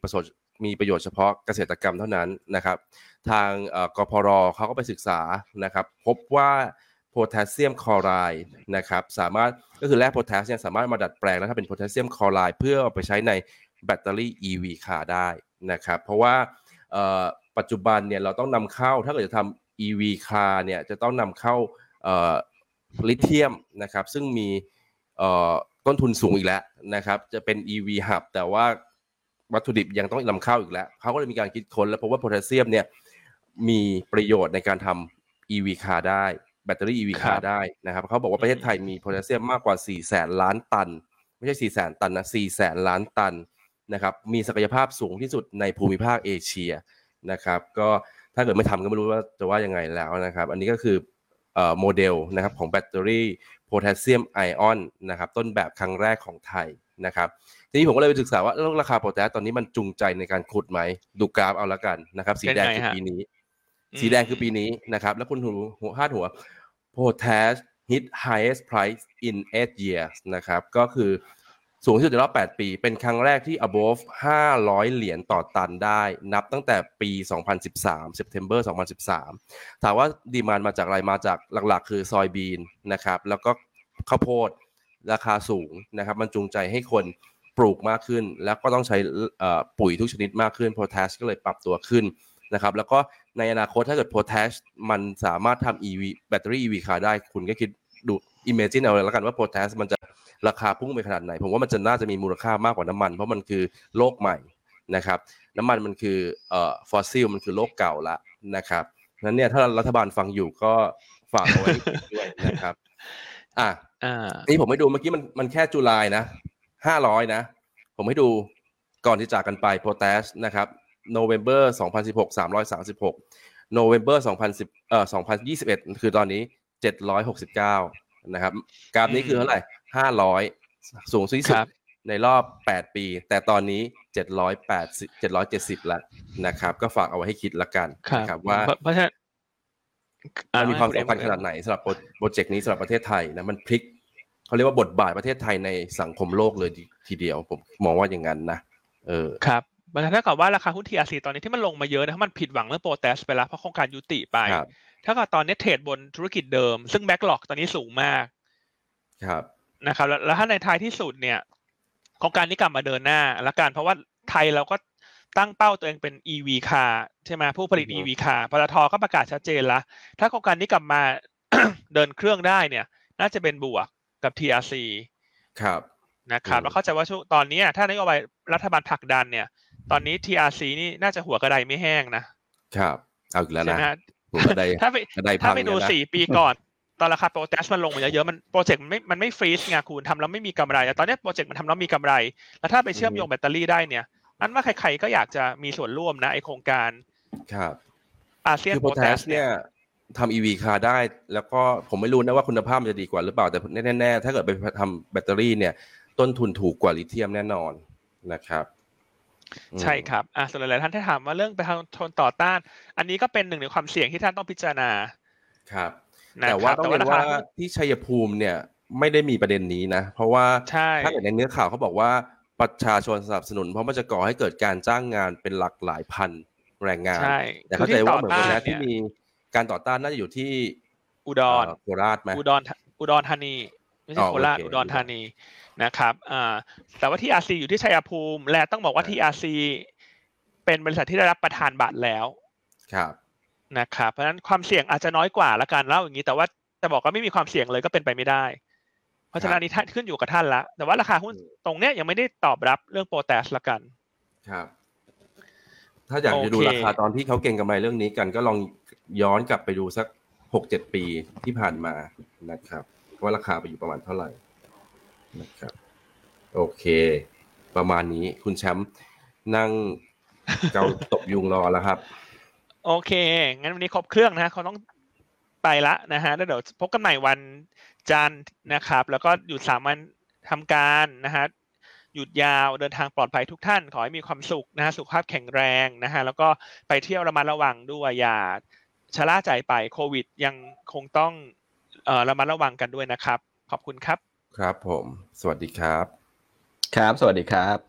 ประโยชน์เฉพาะเกษตรกรรมเท่านั้นนะครับทางกพร.เขาก็ไปศึกษานะครับพบว่าโพแทสเซียมคลอไรด์นะครับสามารถก็คือแร่โพแทสเนี่ยสามารถมาดัดแปลงแล้วถ้าเป็นโพแทสเซียมคลอไรด์เพื่อเอาไปใช้ในแบตเตอรี่ EV คาร์ได้นะครับเพราะว่าปัจจุบันเนี่ยเราต้องนำเข้าถ้าเกิดจะทำ EV คาร์เนี่ยจะต้องนำเข้าลิเธียมนะครับซึ่งมีต้นทุนสูงอีกแล้วนะครับจะเป็น EV Hub แต่ว่าวัตถุดิบยังต้องนำเข้าอีกแล้วเขาก็เลยมีการคิดค้นแล้วพบว่าโพแทสเซียมเนี่ยมีประโยชน์ในการทำ EV คาร์ได้แบตเตอรี่ EV คาร์ได้นะครับเขาบอกว่าประเทศไทยมีโพแทสเซียมมากกว่า 400,000 ล้านตันไม่ใช่ 400,000 ตันนะ 400,000 ล้านตันนะครับมีศักยภาพสูงที่สุดในภูมิภาคเอเชียนะครับก็ถ้าเกิดไม่ทำก็ไม่รู้ว่าจะว่ายังไงแล้วนะครับอันนี้ก็คือโมเดลนะครับของแบตเตอรี่โพแทสเซียมไอออนนะครับต้นแบบครั้งแรกของไทยนะครับทีนี้ผมก็เลยไปศึกษาว่าราคาโพแทสตอนนี้มันจูงใจในการขุดไหมดูกราฟเอาละกันนะครับสีแดงคือปีนี้สีแดงคือปีนี้นะครับแล้วคุณหัวคาดหัวโพแทส hit highest price in 8 years นะครับก็คือสูงที่สุดในรอบ8ปีเป็นครั้งแรกที่ above 500เหรียญต่อตันได้นับตั้งแต่ปี2013 September 2013ถามว่าดีมานด์มาจากอะไรมาจากหลักๆคือซอยบีนนะครับแล้วก็ข้าวโพดราคาสูงนะครับมันจูงใจให้คนปลูกมากขึ้นแล้วก็ต้องใช้ปุ๋ยทุกชนิดมากขึ้นโพแทสก็เลยปรับตัวขึ้นนะครับแล้วก็ในอนาคตถ้าเกิดโพแทสมันสามารถทำ EV แบตเตอรี่ EV คาร์ได้คุณก็คิดดู imagine เอาเลยแล้วกันว่าโพแทสมันจะราคาพุ่งไปขนาดไหนผมว่ามันจะน่าจะมีมูลค่ามากกว่าน้ำมันเพราะมันคือโลกใหม่นะครับน้ำมันมันคือฟอสซิลมันคือโลกเก่าละนะครับนั้นเนี่ยถ้ารัฐบาลฟังอยู่ก็ฝากเอาไว้ด้วยนะครับนี่ผมให้ดูเมื่อกี้มันแค่จุลายนะ500นะผมให้ดูก่อนที่จากกันไปโพแทสนะครับ November 2016 336 November 2021คือตอนนี้769นะครับกราฟนี้คือเท่าไหร่500สูงสุดในรอบ8ปีแต่ตอนนี้770แล้วนะครับก็ฝากเอาไว้ให้คิดละกันนะครับว่ามีความสำคัญขนาดไหนสำหรับโปรเจกต์นี้สำหรับประเทศไทยนะมันพลิกเขาเรียกว่าบทบาทประเทศไทยในสังคมโลกเลยทีเดียวผมมองว่าอย่างนั้นนะครับมันเท่ากับว่าราคาหุ้น TRC ตอนนี้ที่มันลงมาเยอะนะมันผิดหวังเรื่องโปรแทสไปแล้วเพราะโครงการยุติไปเท่ากับตอนนี้เทรดบนธุรกิจเดิมซึ่งแบ็คล็อกตอนนี้สูงมากครับนะครับแล้วถ้าในท้ายที่สุดเนี่ยโครงการนี้กลับมาเดินหน้าละกันเพราะว่าไทยเราก็ตั้งเป้าตัวเองเป็น EV car ใช่ไหมผู้ผลิต EV car ปตท.ก็ประกาศชัดเจนละถ้าโครงการนี้กลับมา เดินเครื่องได้เนี่ยน่าจะเป็นบวกกับ TRC ครับนะครับแล้วเข้าใจว่าช่วงตอนนี้ถ้านโยบายรัฐบาลผลักดันเนี่ยตอนนี้ TRC นี่น่าจะหัวกระไดไม่แห้งนะครับเอาอีกแล้วนะถ้าไปดู4ปีก่อนตอนราคาโปรแทสมันลงมาเยอะๆมันโปรเจกต์มันไม่ฟรีซไงคุณทำแล้วไม่มีกำไรแต่ตอนนี้โปรเจกต์มันทำแล้วมีกำไรแล้วถ้าไปเชื่อมโยงแบตเตอรี่ได้เนี่ย นั้นว่าใครๆก็อยากจะมีส่วนร่วมนะไอโครงการครับอาเซียนโพแทสเนี่ยทำ EV คาร์ได้แล้วก็ผมไม่รู้นะว่าคุณภาพจะดีกว่าหรือเปล่าแต่แน่ๆถ้าเกิดไปทำแบตเตอรี่เนี่ยต้นทุนถูกกว่าลิเธียมแน่นอนนะครับใช่ครับส่วนหลายๆท่านที่ถามว่าเรื่องประชาชนต่อต้านอันนี้ก็เป็นหนึ่งในความเสี่ยงที่ท่านต้องพิจารณาครับแต่ว่าต้องเรียนว่าที่ชัยภูมิเนี่ยไม่ได้มีประเด็นนี้นะเพราะว่าถ้าเกิดในเนื้อข่าวเขาบอกว่าประชาชนสนับสนุนเพราะมันจะก่อให้เกิดการจ้างงานเป็นหลักหลายพันแรงงานแต่เข้าใจว่าเหมือนกันนะที่มีการต่อต้านน่าจะอยู่ที่อุดรโคราชมั้ยอุดรธานีไม่ใช่โคราชอุดรธานีนะครับแต่ว่าที่ RC อยู่ที่ชัยภูมิและต้องบอกว่าที่ RC เป็นบริษัทที่ได้รับประธานบัตรแล้วครับนะครับเพราะฉะนั้นความเสี่ยงอาจจะน้อยกว่าละกันเล่าอย่างนี้แต่ว่าจะบอกว่าไม่มีความเสี่ยงเลยก็เป็นไปไม่ได้เพราะฉะนั้นนี่ท่านขึ้นอยู่กับท่านละแต่ว่าราคาหุ้นตรงเนี้ยยังไม่ได้ตอบรับเรื่องโปรแทสละกันครับถ้าอยากจะดูราคาตอนที่เขาเก่งกำไรเรื่องนี้กันก็ลองย้อนกลับไปดูสัก 6-7 ปีที่ผ่านมานะครับว่าราคาไปอยู่ประมาณเท่าไหร่นะครับโอเคประมาณนี้คุณแชมป์นั่งเกาตบยุงรอแล้วครับโอเคงั้นวันนี้ครบเครื่องนะเขาต้องไปละนะฮะแล้วเดี๋ยวพบกันใหม่วันจันทร์นะครับแล้วก็หยุด3วันทำการนะฮะหยุดยาวเดินทางปลอดภัยทุกท่านขอให้มีความสุขนะฮะสุขภาพแข็งแรงนะฮะแล้วก็ไปเที่ยวระมัดระวังด้วยอย่าชะล่าใจไปโควิดยังคงต้องระมัดระวังกันด้วยนะครับขอบคุณครับครับผมสวัสดีครับครับสวัสดีครับ